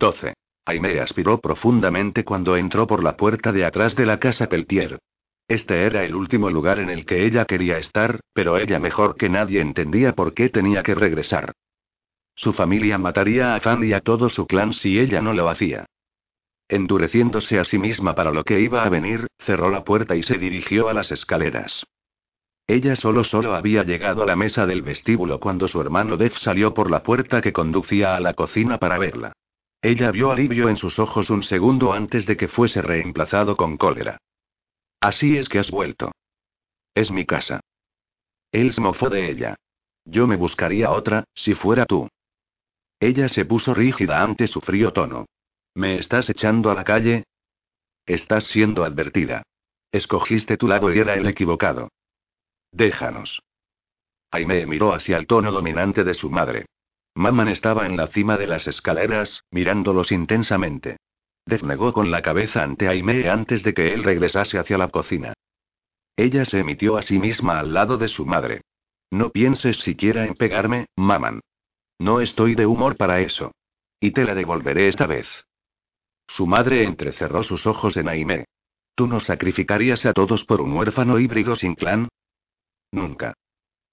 12. Aimee aspiró profundamente cuando entró por la puerta de atrás de la casa Peltier. Este era el último lugar en el que ella quería estar, pero ella mejor que nadie entendía por qué tenía que regresar. Su familia mataría a Fang y a todo su clan si ella no lo hacía. Endureciéndose a sí misma para lo que iba a venir, cerró la puerta y se dirigió a las escaleras. Ella solo había llegado a la mesa del vestíbulo cuando su hermano Dev salió por la puerta que conducía a la cocina para verla. Ella vio alivio en sus ojos un segundo antes de que fuese reemplazado con cólera. «Así es que has vuelto. Es mi casa». Él se mofó de ella. «Yo me buscaría otra, si fuera tú». Ella se puso rígida ante su frío tono. «¿Me estás echando a la calle? Estás siendo advertida. Escogiste tu lado y era el equivocado. Déjanos». Aimee miró hacia el tono dominante de su madre. Maman estaba en la cima de las escaleras, mirándolos intensamente. Dev negó con la cabeza ante Aimee antes de que él regresase hacia la cocina. Ella se emitió a sí misma al lado de su madre. «No pienses siquiera en pegarme, Maman. No estoy de humor para eso. Y te la devolveré esta vez». Su madre entrecerró sus ojos en Aimee. «¿Tú no sacrificarías a todos por un huérfano híbrido sin clan? Nunca.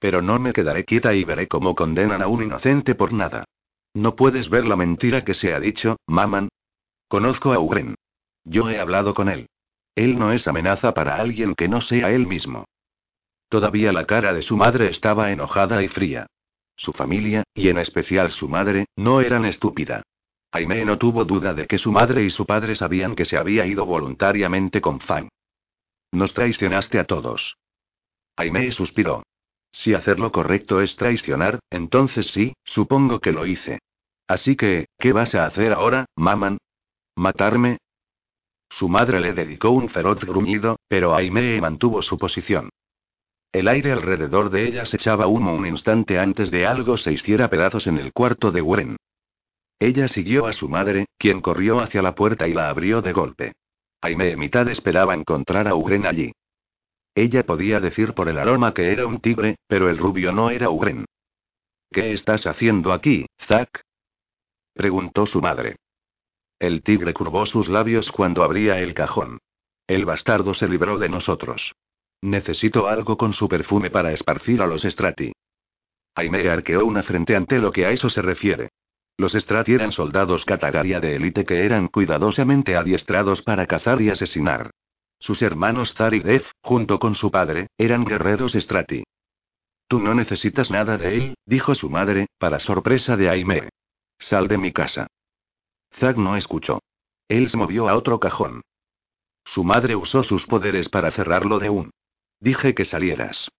Pero no me quedaré quieta y veré cómo condenan a un inocente por nada. ¿No puedes ver la mentira que se ha dicho, Maman? Conozco a Wren. Yo he hablado con él. Él no es amenaza para alguien que no sea él mismo». Todavía la cara de su madre estaba enojada y fría. Su familia, y en especial su madre, no eran estúpida. Aimee no tuvo duda de que su madre y su padre sabían que se había ido voluntariamente con Fang. «Nos traicionaste a todos». Aimee suspiró. «Si hacer lo correcto es traicionar, entonces sí, supongo que lo hice. Así que, ¿qué vas a hacer ahora, Maman? ¿Matarme?». Su madre le dedicó un feroz gruñido, pero Aimee mantuvo su posición. El aire alrededor de ella se echaba humo un instante antes de algo se hiciera pedazos en el cuarto de Wren. Ella siguió a su madre, quien corrió hacia la puerta y la abrió de golpe. Aimee mitad esperaba encontrar a Wren allí. Ella podía decir por el aroma que era un tigre, pero el rubio no era Wren. «¿Qué estás haciendo aquí, Zack?», preguntó su madre. El tigre curvó sus labios cuando abría el cajón. «El bastardo se libró de nosotros. Necesito algo con su perfume para esparcir a los Strati». Aimee arqueó una frente ante lo que a eso se refiere. Los Strati eran soldados Katagaria de élite que eran cuidadosamente adiestrados para cazar y asesinar. Sus hermanos Zar y Dev, junto con su padre, eran guerreros Strati. «Tú no necesitas nada de él», dijo su madre, para sorpresa de Aimee. «Sal de mi casa». Zack no escuchó. Él se movió a otro cajón. Su madre usó sus poderes para cerrarlo de un. «Dije que salieras».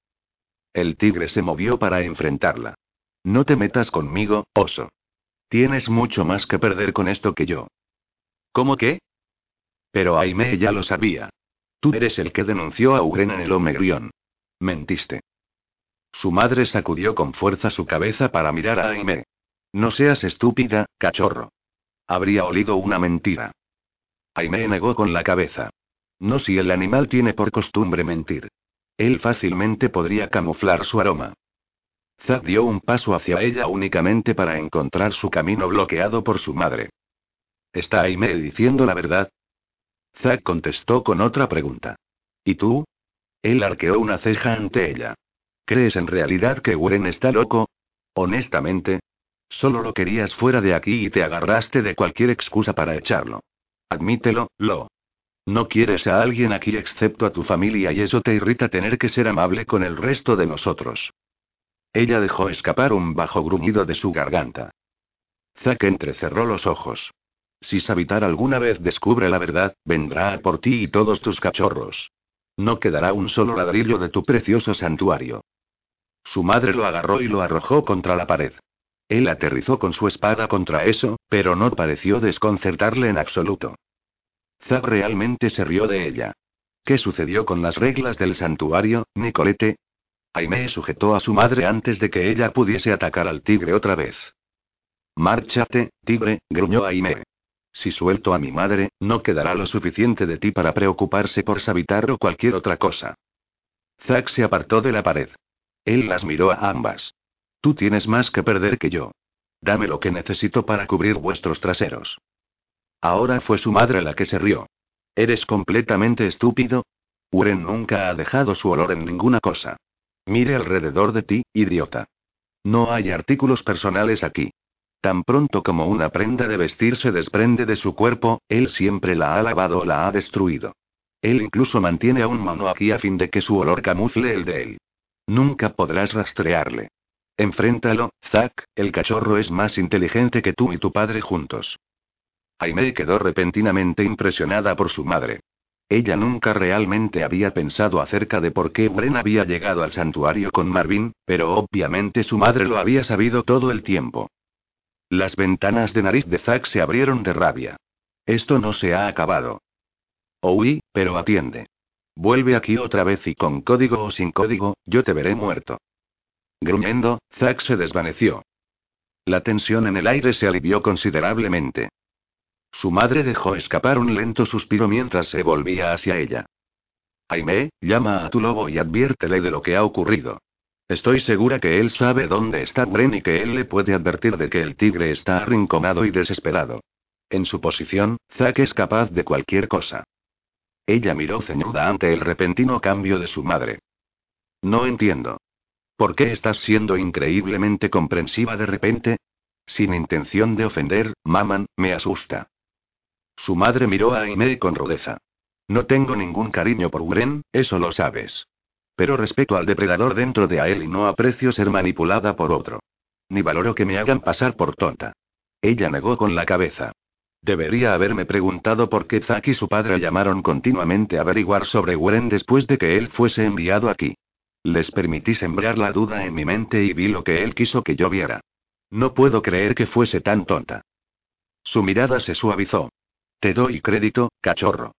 El tigre se movió para enfrentarla. «No te metas conmigo, oso. Tienes mucho más que perder con esto que yo». «¿Cómo qué?». Pero Aimee ya lo sabía. «Tú eres el que denunció a Wren en el Omegrión. Mentiste». Su madre sacudió con fuerza su cabeza para mirar a Aimee. «No seas estúpida, cachorro. Habría olido una mentira». Aimee negó con la cabeza. «No si el animal tiene por costumbre mentir. Él fácilmente podría camuflar su aroma». Zack dio un paso hacia ella únicamente para encontrar su camino bloqueado por su madre. «¿Está Aimee diciendo la verdad?», Zack contestó con otra pregunta. «¿Y tú?». Él arqueó una ceja ante ella. «¿Crees en realidad que Wren está loco? Honestamente. Solo lo querías fuera de aquí y te agarraste de cualquier excusa para echarlo. Admítelo, lo. No quieres a alguien aquí excepto a tu familia y eso te irrita tener que ser amable con el resto de nosotros». Ella dejó escapar un bajo gruñido de su garganta. Zack entrecerró los ojos. «Si Savitar alguna vez descubre la verdad, vendrá a por ti y todos tus cachorros. No quedará un solo ladrillo de tu precioso santuario». Su madre lo agarró y lo arrojó contra la pared. Él aterrizó con su espada contra eso, pero no pareció desconcertarle en absoluto. Zack realmente se rió de ella. ¿Qué sucedió con las reglas del santuario, Nicolette? Aimee sujetó a su madre antes de que ella pudiese atacar al tigre otra vez. «Márchate, tigre», gruñó Aimee. «Si suelto a mi madre, no quedará lo suficiente de ti para preocuparse por Savitar o cualquier otra cosa». Zack se apartó de la pared. Él las miró a ambas. «Tú tienes más que perder que yo. Dame lo que necesito para cubrir vuestros traseros». Ahora fue su madre la que se rió. «¿Eres completamente estúpido? Wren nunca ha dejado su olor en ninguna cosa. Mire alrededor de ti, idiota. No hay artículos personales aquí. Tan pronto como una prenda de vestir se desprende de su cuerpo, él siempre la ha lavado o la ha destruido. Él incluso mantiene a un mono aquí a fin de que su olor camufle el de él. Nunca podrás rastrearle. Enfréntalo, Zack, el cachorro es más inteligente que tú y tu padre juntos». Aimee quedó repentinamente impresionada por su madre. Ella nunca realmente había pensado acerca de por qué Wren había llegado al santuario con Marvin, pero obviamente su madre lo había sabido todo el tiempo. Las ventanas de nariz de Zack se abrieron de rabia. Esto no se ha acabado. Oí, pero atiende. Vuelve aquí otra vez y con código o sin código, yo te veré muerto. Gruñendo, Zack se desvaneció. La tensión en el aire se alivió considerablemente. Su madre dejó escapar un lento suspiro mientras se volvía hacia ella. Aimee, llama a tu lobo y adviértele de lo que ha ocurrido. Estoy segura que él sabe dónde está Wren y que él le puede advertir de que el tigre está arrinconado y desesperado. En su posición, Zack es capaz de cualquier cosa. Ella miró ceñuda ante el repentino cambio de su madre. No entiendo. ¿Por qué estás siendo increíblemente comprensiva de repente? Sin intención de ofender, Maman, me asusta. Su madre miró a Aimee con rudeza. No tengo ningún cariño por Wren, eso lo sabes. Pero respeto al depredador dentro de él y no aprecio ser manipulada por otro. Ni valoro que me hagan pasar por tonta. Ella negó con la cabeza. Debería haberme preguntado por qué Zack y su padre llamaron continuamente a averiguar sobre Wren después de que él fuese enviado aquí. Les permití sembrar la duda en mi mente y vi lo que él quiso que yo viera. No puedo creer que fuese tan tonta. Su mirada se suavizó. Te doy crédito, cachorro.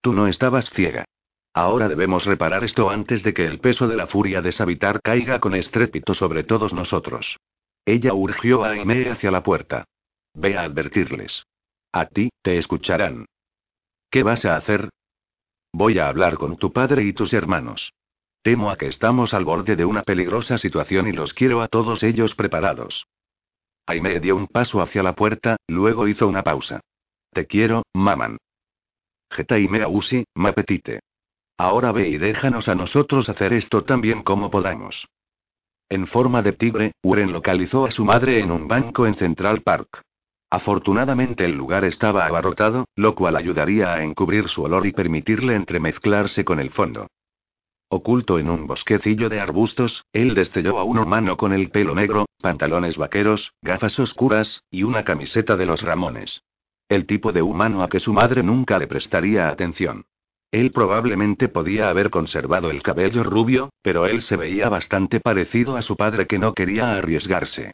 Tú no estabas ciega. Ahora debemos reparar esto antes de que el peso de la furia de Savitar caiga con estrépito sobre todos nosotros. Ella urgió a Aimee hacia la puerta. Ve a advertirles. A ti, te escucharán. ¿Qué vas a hacer? Voy a hablar con tu padre y tus hermanos. Temo a que estamos al borde de una peligrosa situación y los quiero a todos ellos preparados. Aimee dio un paso hacia la puerta, luego hizo una pausa. Te quiero, Maman. Je t'aime aussi, ma petite. Ahora ve y déjanos a nosotros hacer esto tan bien como podamos. En forma de tigre, Wren localizó a su madre en un banco en Central Park. Afortunadamente el lugar estaba abarrotado, lo cual ayudaría a encubrir su olor y permitirle entremezclarse con el fondo. Oculto en un bosquecillo de arbustos, él destelló a un humano con el pelo negro, pantalones vaqueros, gafas oscuras, y una camiseta de los Ramones. El tipo de humano a que su madre nunca le prestaría atención. Él probablemente podía haber conservado el cabello rubio, pero él se veía bastante parecido a su padre que no quería arriesgarse.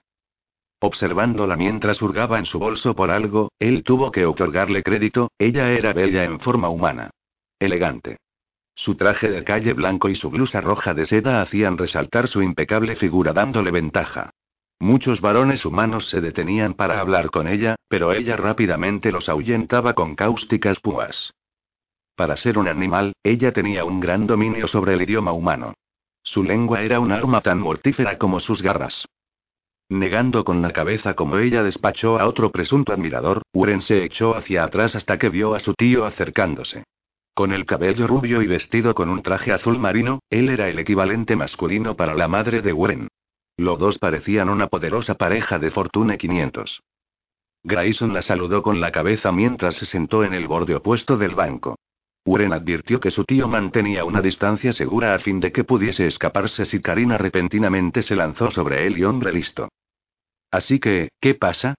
Observándola mientras hurgaba en su bolso por algo, él tuvo que otorgarle crédito, ella era bella en forma humana. Elegante. Su traje de calle blanco y su blusa roja de seda hacían resaltar su impecable figura dándole ventaja. Muchos varones humanos se detenían para hablar con ella, pero ella rápidamente los ahuyentaba con cáusticas púas. Para ser un animal, ella tenía un gran dominio sobre el idioma humano. Su lengua era un arma tan mortífera como sus garras. Negando con la cabeza como ella despachó a otro presunto admirador, Wren se echó hacia atrás hasta que vio a su tío acercándose. Con el cabello rubio y vestido con un traje azul marino, él era el equivalente masculino para la madre de Wren. Los dos parecían una poderosa pareja de Fortune 500. Grayson la saludó con la cabeza mientras se sentó en el borde opuesto del banco. Wren advirtió que su tío mantenía una distancia segura a fin de que pudiese escaparse si Karina repentinamente se lanzó sobre él y hombre listo. Así que, ¿qué pasa?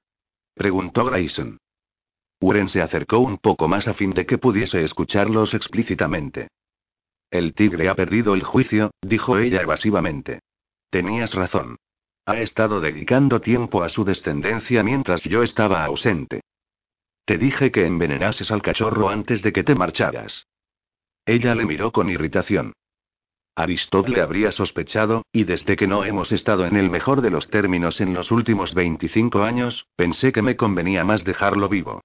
Preguntó Grayson. Wren se acercó un poco más a fin de que pudiese escucharlos explícitamente. El tigre ha perdido el juicio, dijo ella evasivamente. Tenías razón. Ha estado dedicando tiempo a su descendencia mientras yo estaba ausente. Te dije que envenenases al cachorro antes de que te marcharas. Ella le miró con irritación. Aristóteles habría sospechado, y desde que no hemos estado en el mejor de los términos en los últimos 25 años, pensé que me convenía más dejarlo vivo.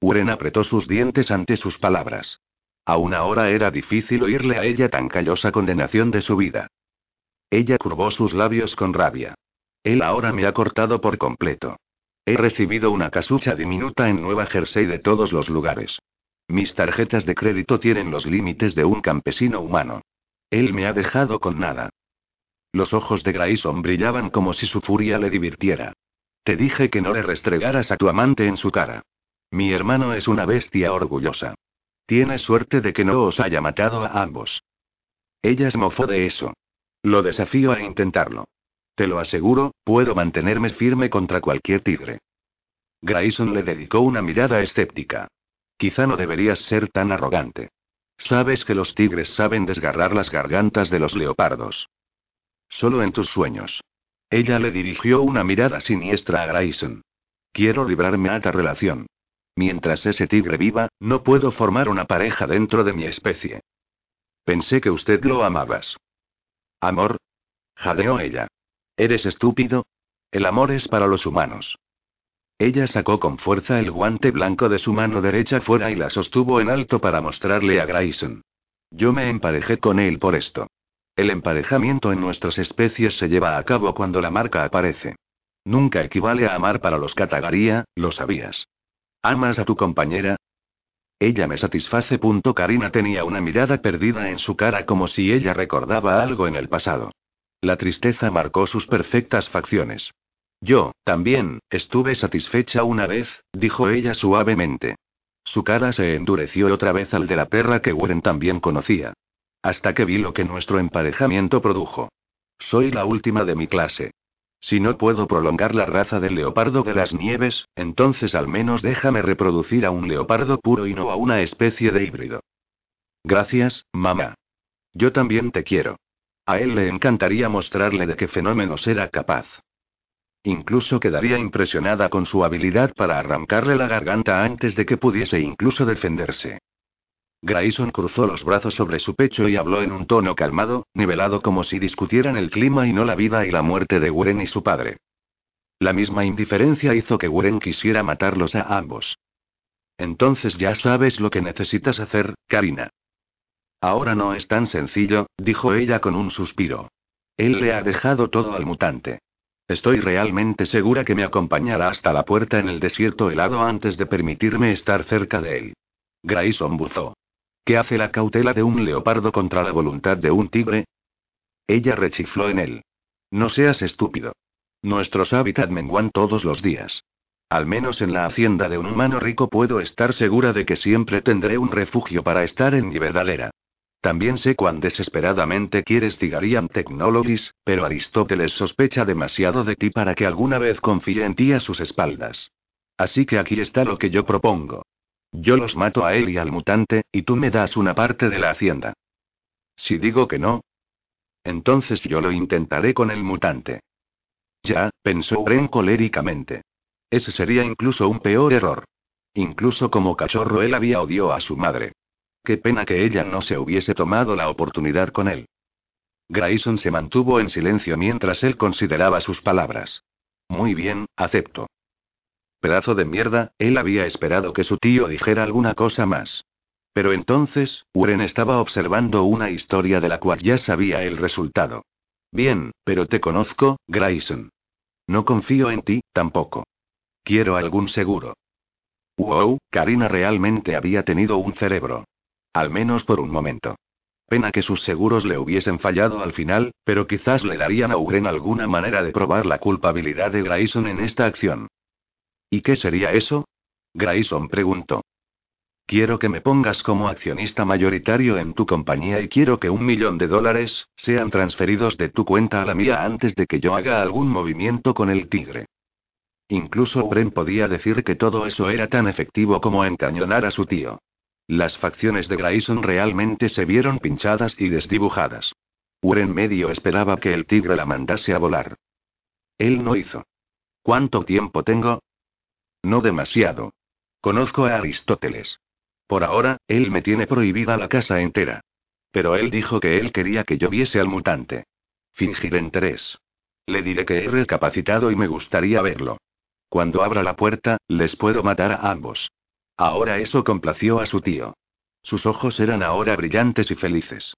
Wren apretó sus dientes ante sus palabras. Aún ahora era difícil oírle a ella tan callosa condenación de su vida. Ella curvó sus labios con rabia. Él ahora me ha cortado por completo. He recibido una casucha diminuta en Nueva Jersey de todos los lugares. Mis tarjetas de crédito tienen los límites de un campesino humano. Él me ha dejado con nada. Los ojos de Grayson brillaban como si su furia le divirtiera. Te dije que no le restregaras a tu amante en su cara. Mi hermano es una bestia orgullosa. Tienes suerte de que no os haya matado a ambos. Ella se mofó de eso. Lo desafío a intentarlo. Te lo aseguro, puedo mantenerme firme contra cualquier tigre. Grayson le dedicó una mirada escéptica. Quizá no deberías ser tan arrogante. Sabes que los tigres saben desgarrar las gargantas de los leopardos. Solo en tus sueños. Ella le dirigió una mirada siniestra a Grayson. Quiero librarme de esta relación. Mientras ese tigre viva, no puedo formar una pareja dentro de mi especie. Pensé que usted lo amabas. ¿Amor? Jadeó ella. ¿Eres estúpido? El amor es para los humanos. Ella sacó con fuerza el guante blanco de su mano derecha fuera y la sostuvo en alto para mostrarle a Grayson. Yo me emparejé con él por esto. El emparejamiento en nuestras especies se lleva a cabo cuando la marca aparece. Nunca equivale a amar para los Katagaria, lo sabías. ¿Amas a tu compañera? Ella me satisface. Karina tenía una mirada perdida en su cara como si ella recordaba algo en el pasado. La tristeza marcó sus perfectas facciones. Yo, también, estuve satisfecha una vez, dijo ella suavemente. Su cara se endureció otra vez al de la perra que Wren también conocía. Hasta que vi lo que nuestro emparejamiento produjo. Soy la última de mi clase. Si no puedo prolongar la raza del leopardo de las nieves, entonces al menos déjame reproducir a un leopardo puro y no a una especie de híbrido. Gracias, mamá. Yo también te quiero. A él le encantaría mostrarle de qué fenómenos era capaz. Incluso quedaría impresionada con su habilidad para arrancarle la garganta antes de que pudiese incluso defenderse. Grayson cruzó los brazos sobre su pecho y habló en un tono calmado, nivelado, como si discutieran el clima y no la vida y la muerte de Wren y su padre. La misma indiferencia hizo que Wren quisiera matarlos a ambos. Entonces ya sabes lo que necesitas hacer, Karina. Ahora no es tan sencillo, dijo ella con un suspiro. Él le ha dejado todo al mutante. Estoy realmente segura que me acompañará hasta la puerta en el desierto helado antes de permitirme estar cerca de él. Grayson buzó. ¿Qué hace la cautela de un leopardo contra la voluntad de un tigre? Ella rechifló en él. No seas estúpido. Nuestros hábitats menguan todos los días. Al menos en la hacienda de un humano rico puedo estar segura de que siempre tendré un refugio para estar en mi verdadera. También sé cuán desesperadamente quieres Tigarian Technologies, pero Aristóteles sospecha demasiado de ti para que alguna vez confíe en ti a sus espaldas. Así que aquí está lo que yo propongo. Yo los mato a él y al mutante, y tú me das una parte de la hacienda. Si digo que no, entonces yo lo intentaré con el mutante. Ya, pensó Wren coléricamente. Ese sería incluso un peor error. Incluso como cachorro él había odiado a su madre. Qué pena que ella no se hubiese tomado la oportunidad con él. Grayson se mantuvo en silencio mientras él consideraba sus palabras. Muy bien, acepto. Pedazo de mierda, él había esperado que su tío dijera alguna cosa más. Pero entonces, Wren estaba observando una historia de la cual ya sabía el resultado. Bien, pero te conozco, Grayson. No confío en ti, tampoco. Quiero algún seguro. Wow, Karina realmente había tenido un cerebro. Al menos por un momento. Pena que sus seguros le hubiesen fallado al final, pero quizás le darían a Wren alguna manera de probar la culpabilidad de Grayson en esta acción. ¿Y qué sería eso? Grayson preguntó. Quiero que me pongas como accionista mayoritario en tu compañía y quiero que $1 millón sean transferidos de tu cuenta a la mía antes de que yo haga algún movimiento con el tigre. Incluso Wren podía decir que todo eso era tan efectivo como encañonar a su tío. Las facciones de Grayson realmente se vieron pinchadas y desdibujadas. Wren medio esperaba que el tigre la mandase a volar. Él no hizo. ¿Cuánto tiempo tengo? No demasiado. Conozco a Aristóteles. Por ahora, él me tiene prohibida la casa entera. Pero él dijo que él quería que yo viese al mutante. Fingiré interés. Le diré que he recapacitado y me gustaría verlo. Cuando abra la puerta, les puedo matar a ambos. Ahora eso complació a su tío. Sus ojos eran ahora brillantes y felices.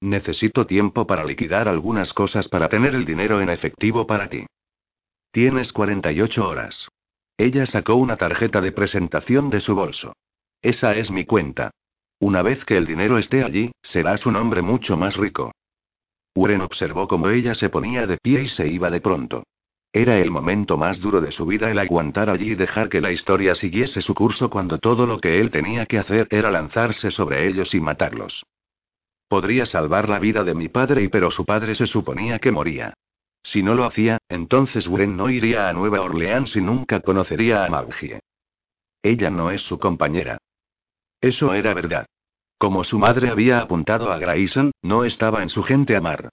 Necesito tiempo para liquidar algunas cosas para tener el dinero en efectivo para ti. Tienes 48 horas. Ella sacó una tarjeta de presentación de su bolso. Esa es mi cuenta. Una vez que el dinero esté allí, serás un hombre mucho más rico. Wren observó cómo ella se ponía de pie y se iba de pronto. Era el momento más duro de su vida el aguantar allí y dejar que la historia siguiese su curso cuando todo lo que él tenía que hacer era lanzarse sobre ellos y matarlos. Podría salvar la vida de mi padre, pero su padre se suponía que moría. Si no lo hacía, entonces Wren no iría a Nueva Orleans y nunca conocería a Maggie. Ella no es su compañera. Eso era verdad. Como su madre había apuntado a Grayson, no estaba en su gente amar.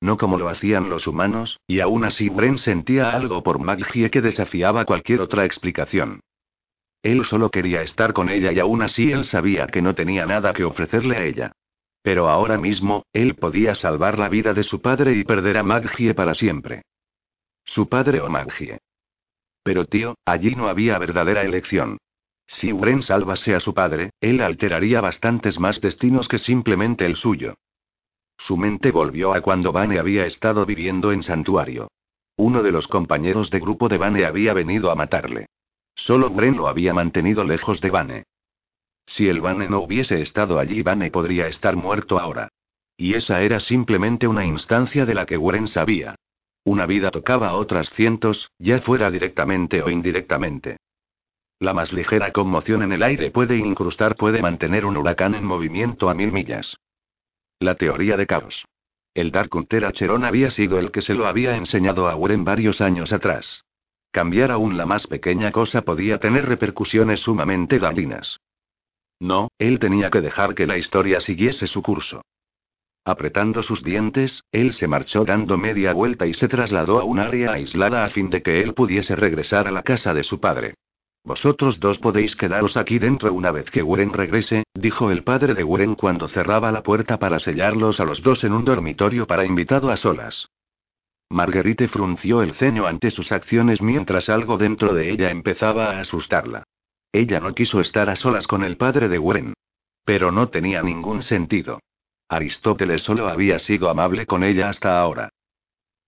No como lo hacían los humanos, y aún así Wren sentía algo por Maggie que desafiaba cualquier otra explicación. Él solo quería estar con ella y aún así él sabía que no tenía nada que ofrecerle a ella. Pero ahora mismo, él podía salvar la vida de su padre y perder a Maggie para siempre. Su padre o Maggie. Pero tío, allí no había verdadera elección. Si Wren salvase a su padre, él alteraría bastantes más destinos que simplemente el suyo. Su mente volvió a cuando Vane había estado viviendo en Santuario. Uno de los compañeros de grupo de Vane había venido a matarle. Solo Wren lo había mantenido lejos de Vane. Si el Vane no hubiese estado allí, Vane podría estar muerto ahora. Y esa era simplemente una instancia de la que Wren sabía. Una vida tocaba a otras cientos, ya fuera directamente o indirectamente. La más ligera conmoción en el aire puede mantener un huracán en movimiento a 1000 millas. La teoría de caos. El Dark Hunter Acheron había sido el que se lo había enseñado a Wren varios años atrás. Cambiar aún la más pequeña cosa podía tener repercusiones sumamente dañinas. No, él tenía que dejar que la historia siguiese su curso. Apretando sus dientes, él se marchó dando media vuelta y se trasladó a un área aislada a fin de que él pudiese regresar a la casa de su padre. «Vosotros dos podéis quedaros aquí dentro una vez que Wren regrese», dijo el padre de Wren cuando cerraba la puerta para sellarlos a los dos en un dormitorio para invitado a solas. Marguerite frunció el ceño ante sus acciones mientras algo dentro de ella empezaba a asustarla. Ella no quiso estar a solas con el padre de Wren. Pero no tenía ningún sentido. Aristóteles solo había sido amable con ella hasta ahora.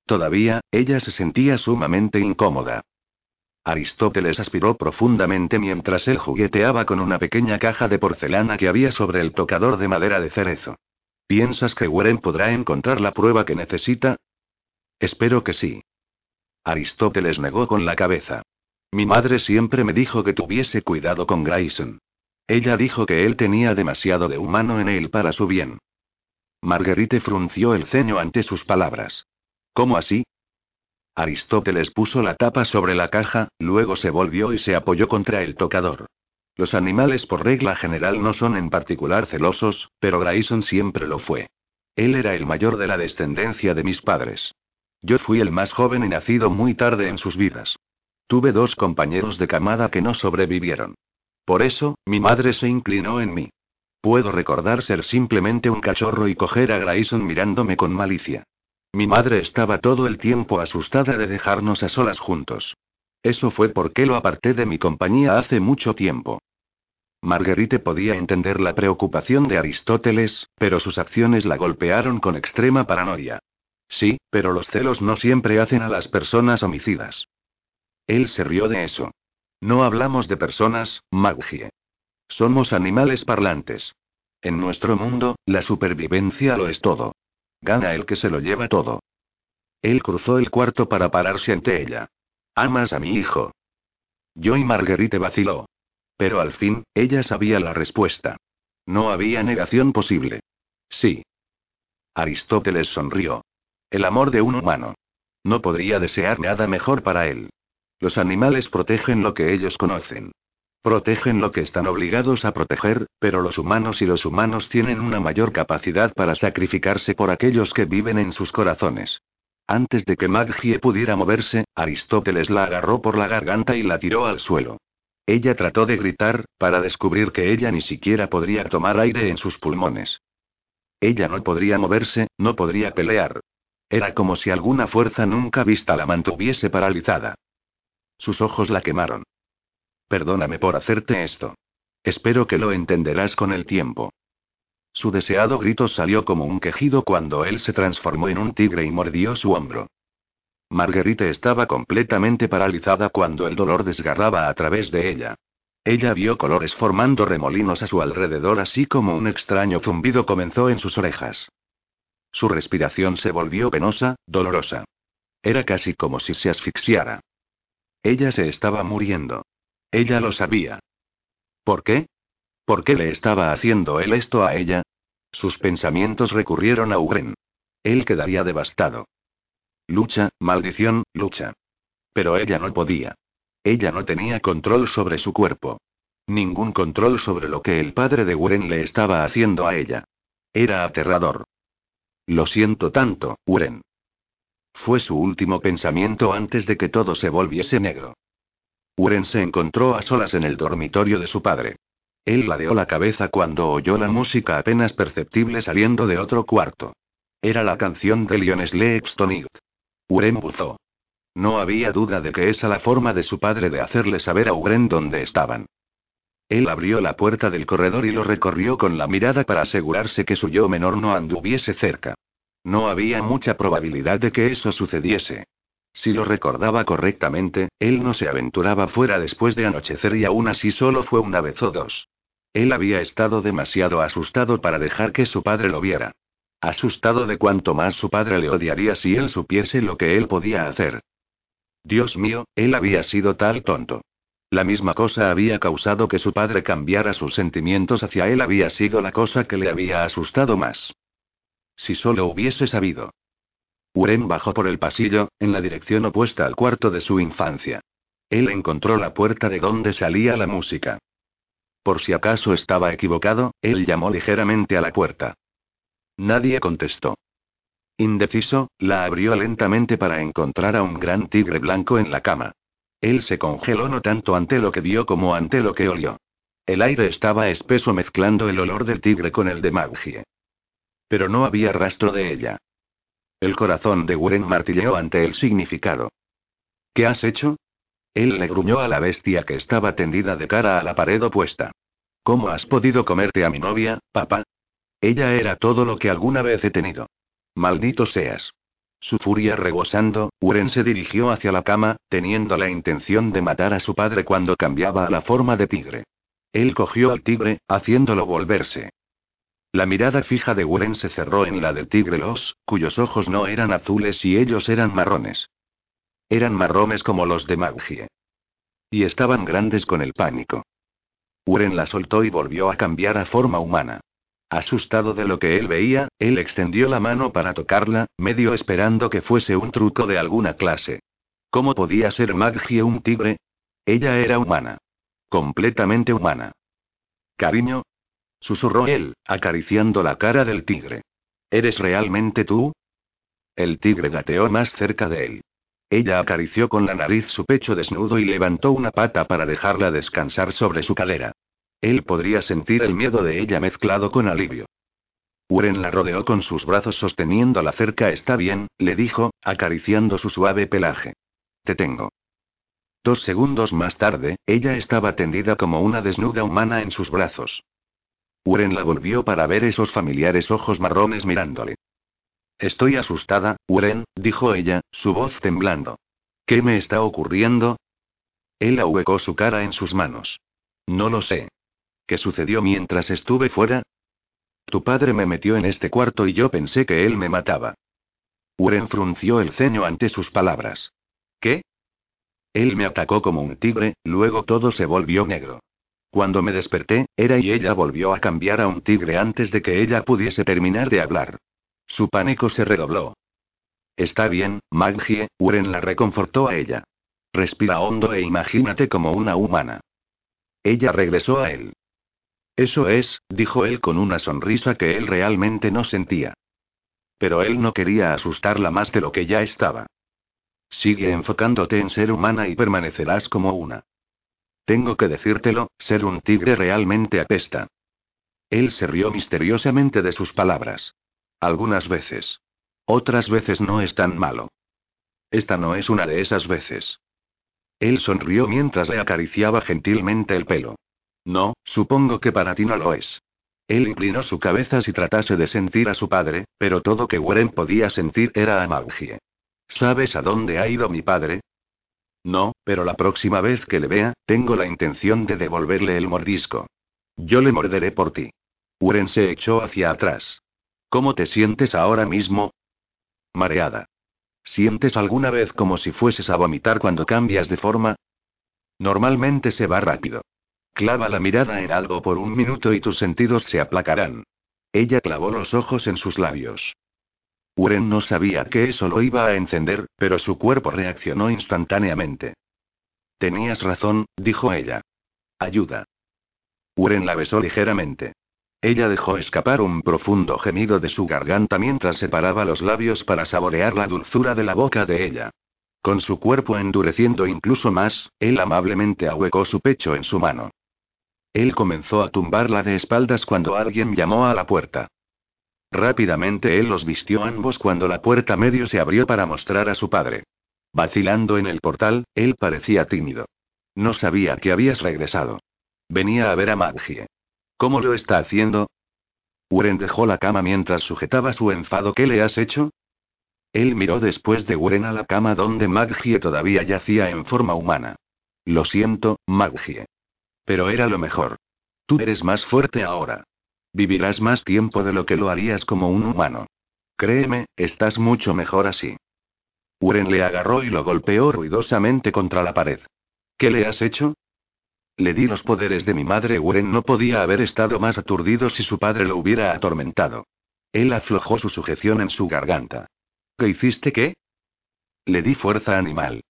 Todavía, ella se sentía sumamente incómoda. Aristóteles aspiró profundamente mientras él jugueteaba con una pequeña caja de porcelana que había sobre el tocador de madera de cerezo. ¿Piensas que Wren podrá encontrar la prueba que necesita? Espero que sí. Aristóteles negó con la cabeza. Mi madre siempre me dijo que tuviese cuidado con Grayson. Ella dijo que él tenía demasiado de humano en él para su bien. Marguerite frunció el ceño ante sus palabras. ¿Cómo así? Aristóteles puso la tapa sobre la caja, luego se volvió y se apoyó contra el tocador. Los animales por regla general no son en particular celosos, pero Grayson siempre lo fue. Él era el mayor de la descendencia de mis padres. Yo fui el más joven y nacido muy tarde en sus vidas. Tuve 2 compañeros de camada que no sobrevivieron. Por eso, mi madre se inclinó en mí. Puedo recordar ser simplemente un cachorro y coger a Grayson mirándome con malicia. Mi madre estaba todo el tiempo asustada de dejarnos a solas juntos. Eso fue porque lo aparté de mi compañía hace mucho tiempo. Marguerite podía entender la preocupación de Aristóteles, pero sus acciones la golpearon con extrema paranoia. Sí, pero los celos no siempre hacen a las personas homicidas. Él se rió de eso. No hablamos de personas, Maggie. Somos animales parlantes. En nuestro mundo, la supervivencia lo es todo. Gana el que se lo lleva todo. Él cruzó el cuarto para pararse ante ella. ¿Amas a mi hijo? Yo y Marguerite vaciló. Pero al fin, ella sabía la respuesta. No había negación posible. Sí. Aristóteles sonrió. El amor de un humano. No podría desear nada mejor para él. Los animales protegen lo que ellos conocen. Protegen lo que están obligados a proteger, pero los humanos tienen una mayor capacidad para sacrificarse por aquellos que viven en sus corazones. Antes de que Maggie pudiera moverse, Aristóteles la agarró por la garganta y la tiró al suelo. Ella trató de gritar, para descubrir que ella ni siquiera podría tomar aire en sus pulmones. Ella no podría moverse, no podría pelear. Era como si alguna fuerza nunca vista la mantuviese paralizada. Sus ojos la quemaron. Perdóname por hacerte esto. Espero que lo entenderás con el tiempo. Su deseado grito salió como un quejido cuando él se transformó en un tigre y mordió su hombro. Marguerite estaba completamente paralizada cuando el dolor desgarraba a través de ella. Ella vio colores formando remolinos a su alrededor, así como un extraño zumbido comenzó en sus orejas. Su respiración se volvió penosa, dolorosa. Era casi como si se asfixiara. Ella se estaba muriendo. Ella lo sabía. ¿Por qué? ¿Por qué le estaba haciendo él esto a ella? Sus pensamientos recurrieron a Wren. Él quedaría devastado. Lucha, maldición, lucha. Pero ella no podía. Ella no tenía control sobre su cuerpo. Ningún control sobre lo que el padre de Wren le estaba haciendo a ella. Era aterrador. Lo siento tanto, Wren. Fue su último pensamiento antes de que todo se volviese negro. Wren se encontró a solas en el dormitorio de su padre. Él ladeó la cabeza cuando oyó la música apenas perceptible saliendo de otro cuarto. Era la canción de Lionel Extonight. Wren buzó. No había duda de que esa era la forma de su padre de hacerle saber a Wren dónde estaban. Él abrió la puerta del corredor y lo recorrió con la mirada para asegurarse que su yo menor no anduviese cerca. No había mucha probabilidad de que eso sucediese. Si lo recordaba correctamente, él no se aventuraba fuera después de anochecer y aún así solo fue una vez o dos. Él había estado demasiado asustado para dejar que su padre lo viera. Asustado de cuánto más su padre le odiaría si él supiese lo que él podía hacer. Dios mío, él había sido tal tonto. La misma cosa había causado que su padre cambiara sus sentimientos hacia él, había sido la cosa que le había asustado más. Si solo hubiese sabido. Wren bajó por el pasillo, en la dirección opuesta al cuarto de su infancia. Él encontró la puerta de donde salía la música. Por si acaso estaba equivocado, él llamó ligeramente a la puerta. Nadie contestó. Indeciso, la abrió lentamente para encontrar a un gran tigre blanco en la cama. Él se congeló no tanto ante lo que vio como ante lo que olió. El aire estaba espeso mezclando el olor del tigre con el de Maggie. Pero no había rastro de ella. El corazón de Wren martilleó ante el significado. ¿Qué has hecho? Él le gruñó a la bestia que estaba tendida de cara a la pared opuesta. ¿Cómo has podido comerte a mi novia, papá? Ella era todo lo que alguna vez he tenido. Maldito seas. Su furia rebosando, Wren se dirigió hacia la cama, teniendo la intención de matar a su padre cuando cambiaba a la forma de tigre. Él cogió al tigre, haciéndolo volverse. La mirada fija de Wren se cerró en la del tigre Los, cuyos ojos no eran azules y ellos eran marrones. Eran marrones como los de Maggie. Y estaban grandes con el pánico. Wren la soltó y volvió a cambiar a forma humana. Asustado de lo que él veía, él extendió la mano para tocarla, medio esperando que fuese un truco de alguna clase. ¿Cómo podía ser Maggie un tigre? Ella era humana. Completamente humana. Cariño. Susurró él, acariciando la cara del tigre. ¿Eres realmente tú? El tigre gateó más cerca de él. Ella acarició con la nariz su pecho desnudo y levantó una pata para dejarla descansar sobre su cadera. Él podría sentir el miedo de ella mezclado con alivio. Wren la rodeó con sus brazos sosteniéndola cerca. Está bien, le dijo, acariciando su suave pelaje. Te tengo. 2 segundos más tarde, ella estaba tendida como una desnuda humana en sus brazos. Wren la volvió para ver esos familiares ojos marrones mirándole. Estoy asustada, Wren, dijo ella, su voz temblando. ¿Qué me está ocurriendo? Él ahuecó su cara en sus manos. No lo sé. ¿Qué sucedió mientras estuve fuera? Tu padre me metió en este cuarto y yo pensé que él me mataba. Wren frunció el ceño ante sus palabras. ¿Qué? Él me atacó como un tigre, luego todo se volvió negro. Cuando me desperté, era y ella volvió a cambiar a un tigre antes de que ella pudiese terminar de hablar. Su pánico se redobló. Está bien, Maggie, Wren la reconfortó a ella. Respira hondo e imagínate como una humana. Ella regresó a él. Eso es, dijo él con una sonrisa que él realmente no sentía. pero él no quería asustarla más de lo que ya estaba. Sigue enfocándote en ser humana y permanecerás como una. Tengo que decírtelo, ser un tigre realmente apesta. Él se rió misteriosamente de sus palabras. Algunas veces. Otras veces no es tan malo. Esta no es una de esas veces. Él sonrió mientras le acariciaba gentilmente el pelo. No, supongo que para ti no lo es. Él inclinó su cabeza si tratase de sentir a su padre, pero todo que Wren podía sentir era a Maggie. ¿Sabes a dónde ha ido mi padre? No, pero la próxima vez que le vea, tengo la intención de devolverle el mordisco. Yo le morderé por ti. Wren se echó hacia atrás. ¿Cómo te sientes ahora mismo? Mareada. ¿Sientes alguna vez como si fueses a vomitar cuando cambias de forma? Normalmente se va rápido. Clava la mirada en algo por un minuto y tus sentidos se aplacarán. Ella clavó los ojos en sus labios. Wren no sabía que eso lo iba a encender, pero su cuerpo reaccionó instantáneamente. Tenías razón, dijo ella. Ayuda. Wren la besó ligeramente. Ella dejó escapar un profundo gemido de su garganta mientras separaba los labios para saborear la dulzura de la boca de ella. Con su cuerpo endureciendo incluso más, él amablemente ahuecó su pecho en su mano. Él comenzó a tumbarla de espaldas cuando alguien llamó a la puerta. Rápidamente él los vistió ambos cuando la puerta medio se abrió para mostrar a su padre. Vacilando en el portal, él parecía tímido. No sabía que habías regresado. Venía a ver a Maggie. ¿Cómo lo está haciendo? Wren dejó la cama mientras sujetaba su enfado. ¿Qué le has hecho? Él miró después de Wren a la cama donde Maggie todavía yacía en forma humana. Lo siento, Maggie. Pero era lo mejor. Tú eres más fuerte ahora. Vivirás más tiempo de lo que lo harías como un humano. Créeme, estás mucho mejor así. Wren le agarró y lo golpeó ruidosamente contra la pared. ¿Qué le has hecho? Le di los poderes de mi madre. Wren no podía haber estado más aturdido si su padre lo hubiera atormentado. Él aflojó su sujeción en su garganta. ¿Qué hiciste qué? Le di fuerza animal.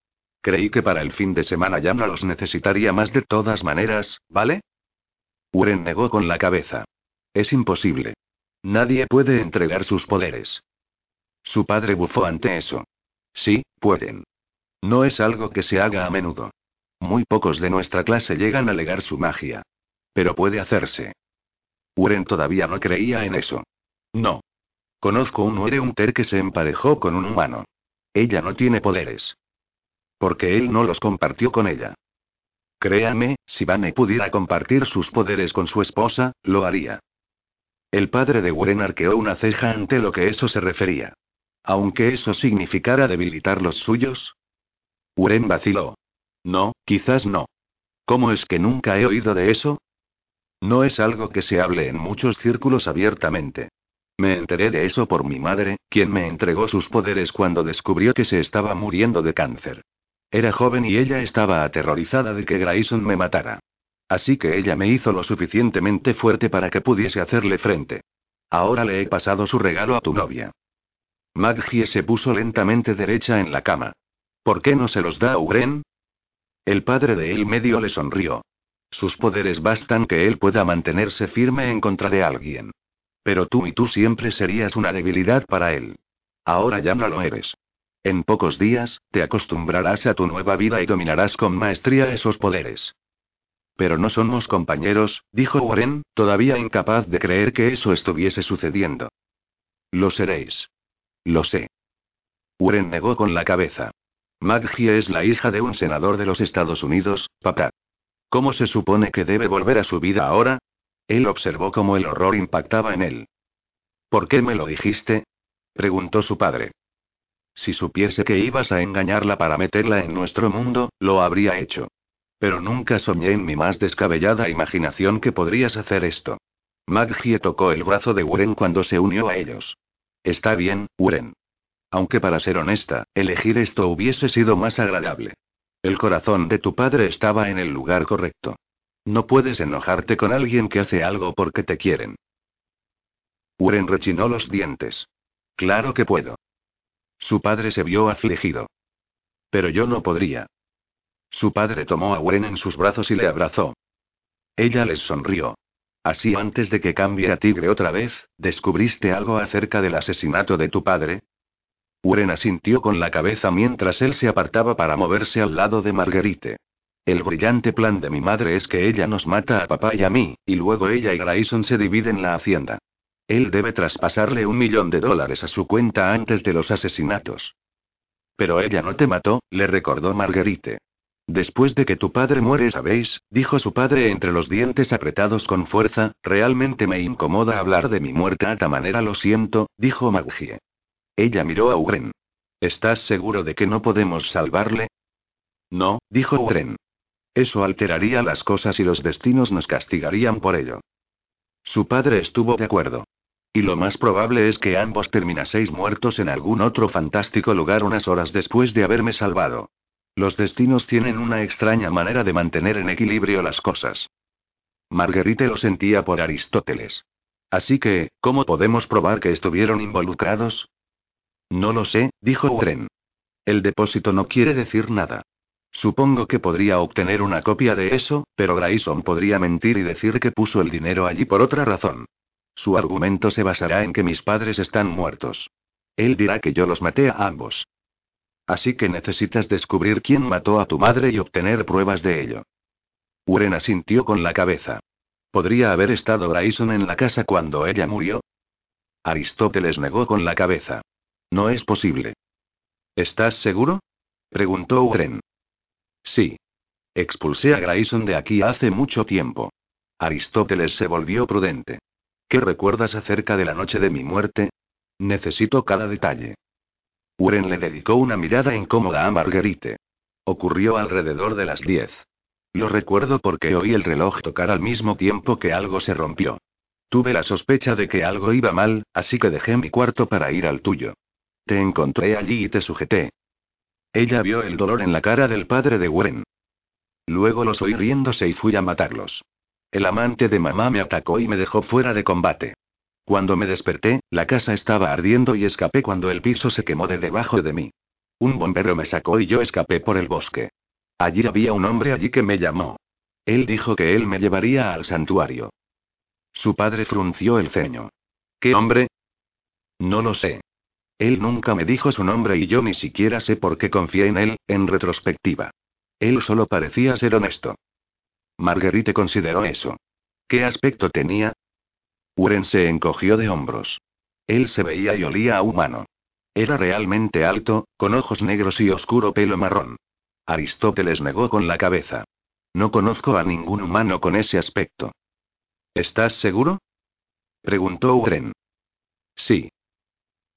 Creí que para el fin de semana ya no los necesitaría más de todas maneras, ¿vale? Wren negó con la cabeza. Es imposible. Nadie puede entregar sus poderes. Su padre bufó ante eso. Sí, pueden. No es algo que se haga a menudo. Muy pocos de nuestra clase llegan a alegar su magia. Pero puede hacerse. Wren todavía no creía en eso. No. Conozco un Hunter que se emparejó con un humano. Ella no tiene poderes. Porque él no los compartió con ella. Créame, si Vane pudiera compartir sus poderes con su esposa, lo haría. El padre de Wren arqueó una ceja ante lo que eso se refería. Aunque eso significara debilitar los suyos. Wren vaciló. No, quizás no. ¿Cómo es que nunca he oído de eso? No es algo que se hable en muchos círculos abiertamente. Me enteré de eso por mi madre, quien me entregó sus poderes cuando descubrió que se estaba muriendo de cáncer. Era joven y ella estaba aterrorizada de que Grayson me matara. Así que ella me hizo lo suficientemente fuerte para que pudiese hacerle frente. Ahora le he pasado su regalo a tu novia. Maggie se puso lentamente derecha en la cama. ¿Por qué no se los da a Wren? El padre de él medio le sonrió. Sus poderes bastan que él pueda mantenerse firme en contra de alguien. Pero tú siempre serías una debilidad para él. Ahora ya no lo eres. En pocos días, te acostumbrarás a tu nueva vida y dominarás con maestría esos poderes. Pero no somos compañeros, dijo Wren, todavía incapaz de creer que eso estuviese sucediendo. Lo seréis. Lo sé. Wren negó con la cabeza. Maggie es la hija de un senador de los Estados Unidos, papá. ¿Cómo se supone que debe volver a su vida ahora? Él observó cómo el horror impactaba en él. ¿Por qué me lo dijiste? Preguntó su padre. Si supiese que ibas a engañarla para meterla en nuestro mundo, lo habría hecho. Pero nunca soñé en mi más descabellada imaginación que podrías hacer esto. Maggie tocó el brazo de Wren cuando se unió a ellos. Está bien, Wren. Aunque para ser honesta, elegir esto hubiese sido más agradable. El corazón de tu padre estaba en el lugar correcto. No puedes enojarte con alguien que hace algo porque te quieren. Wren rechinó los dientes. Claro que puedo. Su padre se vio afligido. Pero yo no podría. Su padre tomó a Wren en sus brazos y le abrazó. Ella les sonrió. Así antes de que cambie a tigre otra vez, ¿descubriste algo acerca del asesinato de tu padre? Wren asintió con la cabeza mientras él se apartaba para moverse al lado de Marguerite. El brillante plan de mi madre es que ella nos mata a papá y a mí, y luego ella y Grayson se dividen la hacienda. Él debe traspasarle $1.000.000 a su cuenta antes de los asesinatos. Pero ella no te mató, le recordó Marguerite. Después de que tu padre muere, ¿sabéis?, dijo su padre entre los dientes apretados con fuerza, realmente me incomoda hablar de mi muerte a esta manera, lo siento, dijo Maggie. Ella miró a Wren. ¿Estás seguro de que no podemos salvarle? No, dijo Wren. Eso alteraría las cosas y los destinos nos castigarían por ello. Su padre estuvo de acuerdo. Y lo más probable es que ambos terminaseis muertos en algún otro fantástico lugar unas horas después de haberme salvado. Los destinos tienen una extraña manera de mantener en equilibrio las cosas. Marguerite lo sentía por Aristóteles. Así que, ¿cómo podemos probar que estuvieron involucrados? No lo sé, dijo Wren. El depósito no quiere decir nada. Supongo que podría obtener una copia de eso, pero Grayson podría mentir y decir que puso el dinero allí por otra razón. Su argumento se basará en que mis padres están muertos. Él dirá que yo los maté a ambos. Así que necesitas descubrir quién mató a tu madre y obtener pruebas de ello. Wren asintió con la cabeza. ¿Podría haber estado Grayson en la casa cuando ella murió? Aristóteles negó con la cabeza. No es posible. ¿Estás seguro?, preguntó Wren. Sí. Expulsé a Grayson de aquí hace mucho tiempo. Aristóteles se volvió prudente. ¿Qué recuerdas acerca de la noche de mi muerte? Necesito cada detalle. Wren le dedicó una mirada incómoda a Marguerite. Ocurrió alrededor de las 10. Lo recuerdo porque oí el reloj tocar al mismo tiempo que algo se rompió. Tuve la sospecha de que algo iba mal, así que dejé mi cuarto para ir al tuyo. Te encontré allí y te sujeté. Ella vio el dolor en la cara del padre de Wren. Luego los oí riéndose y fui a matarlos. El amante de mamá me atacó y me dejó fuera de combate. Cuando me desperté, la casa estaba ardiendo y escapé cuando el piso se quemó de debajo de mí. Un bombero me sacó y yo escapé por el bosque. Allí había un hombre que me llamó. Él dijo que él me llevaría al santuario. Su padre frunció el ceño. ¿Qué hombre? No lo sé. Él nunca me dijo su nombre y yo ni siquiera sé por qué confié en él, en retrospectiva. Él solo parecía ser honesto. Marguerite consideró eso. ¿Qué aspecto tenía? Wren se encogió de hombros. Él se veía y olía a humano. Era realmente alto, con ojos negros y oscuro pelo marrón. Aristóteles negó con la cabeza. No conozco a ningún humano con ese aspecto. ¿Estás seguro?, preguntó Wren. Sí.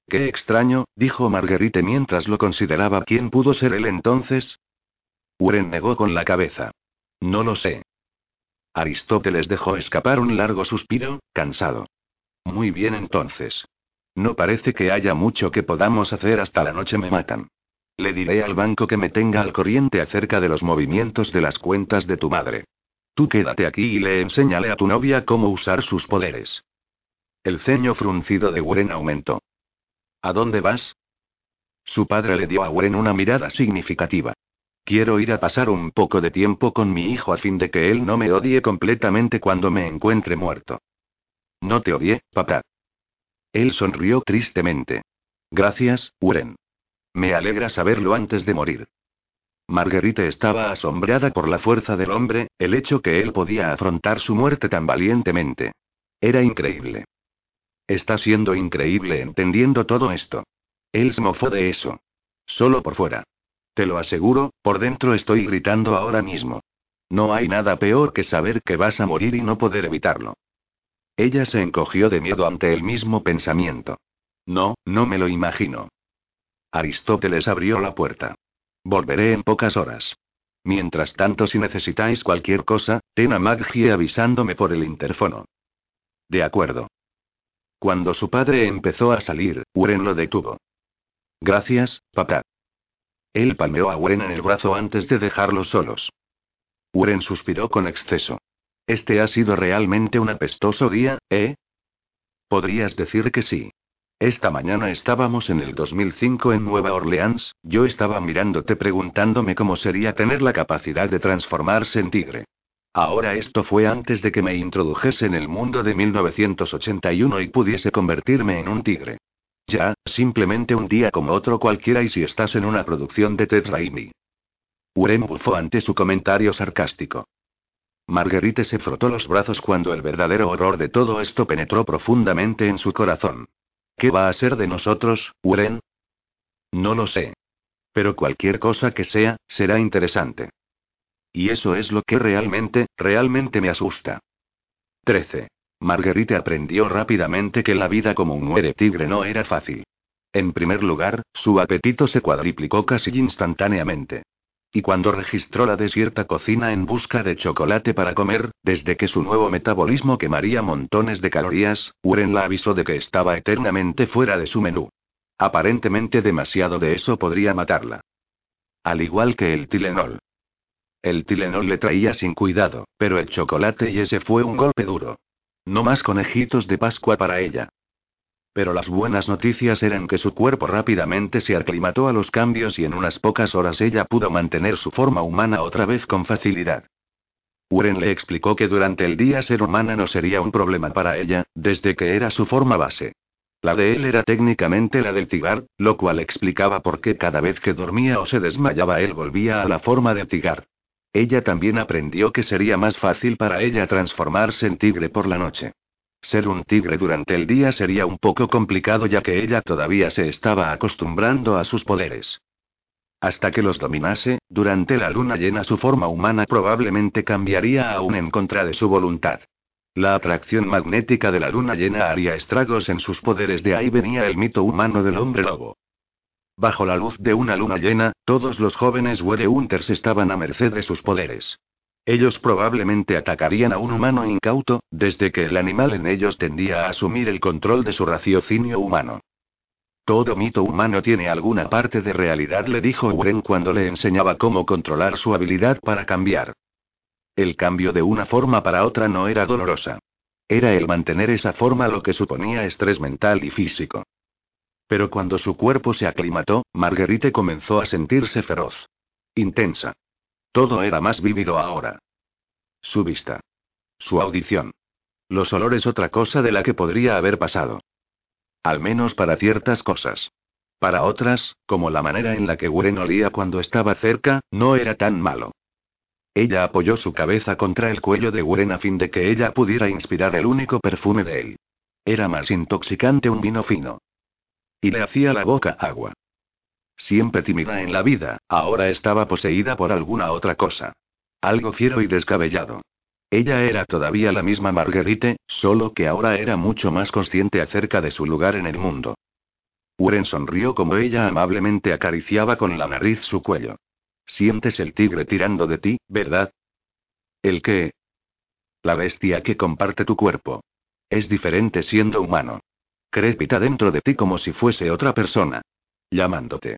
Qué extraño, dijo Marguerite mientras lo consideraba. ¿Quién pudo ser él entonces? Wren negó con la cabeza. No lo sé. Aristóteles dejó escapar un largo suspiro, cansado. Muy bien entonces. No parece que haya mucho que podamos hacer hasta la noche me matan. Le diré al banco que me tenga al corriente acerca de los movimientos de las cuentas de tu madre. Tú quédate aquí y le enséñale a tu novia cómo usar sus poderes. El ceño fruncido de Wren aumentó. ¿A dónde vas? Su padre le dio a Wren una mirada significativa. Quiero ir a pasar un poco de tiempo con mi hijo a fin de que él no me odie completamente cuando me encuentre muerto. No te odié, papá. Él sonrió tristemente. Gracias, Wren. Me alegra saberlo antes de morir. Marguerite estaba asombrada por la fuerza del hombre, el hecho que él podía afrontar su muerte tan valientemente. Era increíble. Está siendo increíble entendiendo todo esto. Él se mofó de eso. Solo por fuera. Te lo aseguro, por dentro estoy gritando ahora mismo. No hay nada peor que saber que vas a morir y no poder evitarlo. Ella se encogió de miedo ante el mismo pensamiento. No me lo imagino. Aristóteles abrió la puerta. Volveré en pocas horas. Mientras tanto, si necesitáis cualquier cosa, ten a Maggie avisándome por el interfono. De acuerdo. Cuando su padre empezó a salir, Wren lo detuvo. Gracias, papá. Él palmeó a Wren en el brazo antes de dejarlos solos. Wren suspiró con exceso. Este ha sido realmente un apestoso día, ¿eh? Podrías decir que sí. Esta mañana estábamos en el 2005 en Nueva Orleans, yo estaba mirándote preguntándome cómo sería tener la capacidad de transformarse en tigre. Ahora esto fue antes de que me introdujese en el mundo de 1981 y pudiese convertirme en un tigre. Ya, simplemente un día como otro cualquiera y si estás en una producción de Ted Raimi. Wren bufó ante su comentario sarcástico. Marguerite se frotó los brazos cuando el verdadero horror de todo esto penetró profundamente en su corazón. ¿Qué va a ser de nosotros, Wren? No lo sé. Pero cualquier cosa que sea, será interesante. Y eso es lo que realmente me asusta. 13. Marguerite aprendió rápidamente que la vida como un huere tigre no era fácil. En primer lugar, su apetito se cuadriplicó casi instantáneamente. Y cuando registró la desierta cocina en busca de chocolate para comer, desde que su nuevo metabolismo quemaría montones de calorías, Wren la avisó de que estaba eternamente fuera de su menú. Aparentemente demasiado de eso podría matarla. Al igual que el Tylenol. El Tylenol le traía sin cuidado, pero el chocolate y ese fue un golpe duro. No más conejitos de Pascua para ella. Pero las buenas noticias eran que su cuerpo rápidamente se aclimató a los cambios y en unas pocas horas ella pudo mantener su forma humana otra vez con facilidad. Wren le explicó que durante el día ser humana no sería un problema para ella, desde que era su forma base. La de él era técnicamente la del tigar, lo cual explicaba por qué cada vez que dormía o se desmayaba él volvía a la forma de tigar. Ella también aprendió que sería más fácil para ella transformarse en tigre por la noche. Ser un tigre durante el día sería un poco complicado ya que ella todavía se estaba acostumbrando a sus poderes. Hasta que los dominase, durante la luna llena su forma humana probablemente cambiaría aún en contra de su voluntad. La atracción magnética de la luna llena haría estragos en sus poderes, de ahí venía el mito humano del hombre lobo. Bajo la luz de una luna llena, todos los jóvenes werewolves estaban a merced de sus poderes. Ellos probablemente atacarían a un humano incauto, desde que el animal en ellos tendía a asumir el control de su raciocinio humano. Todo mito humano tiene alguna parte de realidad, le dijo Wren cuando le enseñaba cómo controlar su habilidad para cambiar. El cambio de una forma para otra no era dolorosa. Era el mantener esa forma lo que suponía estrés mental y físico. Pero cuando su cuerpo se aclimató, Marguerite comenzó a sentirse feroz. Intensa. Todo era más vívido ahora. Su vista. Su audición. Los olores, otra cosa de la que podría haber pasado. Al menos para ciertas cosas. Para otras, como la manera en la que Wren olía cuando estaba cerca, no era tan malo. Ella apoyó su cabeza contra el cuello de Wren a fin de que ella pudiera inspirar el único perfume de él. Era más intoxicante un vino fino. Y le hacía la boca agua. Siempre tímida en la vida, ahora estaba poseída por alguna otra cosa. Algo fiero y descabellado. Ella era todavía la misma Marguerite, solo que ahora era mucho más consciente acerca de su lugar en el mundo. Wren sonrió como ella amablemente acariciaba con la nariz su cuello. Sientes el tigre tirando de ti, ¿verdad? ¿El qué? La bestia que comparte tu cuerpo. Es diferente siendo humano. Crepita dentro de ti como si fuese otra persona. Llamándote.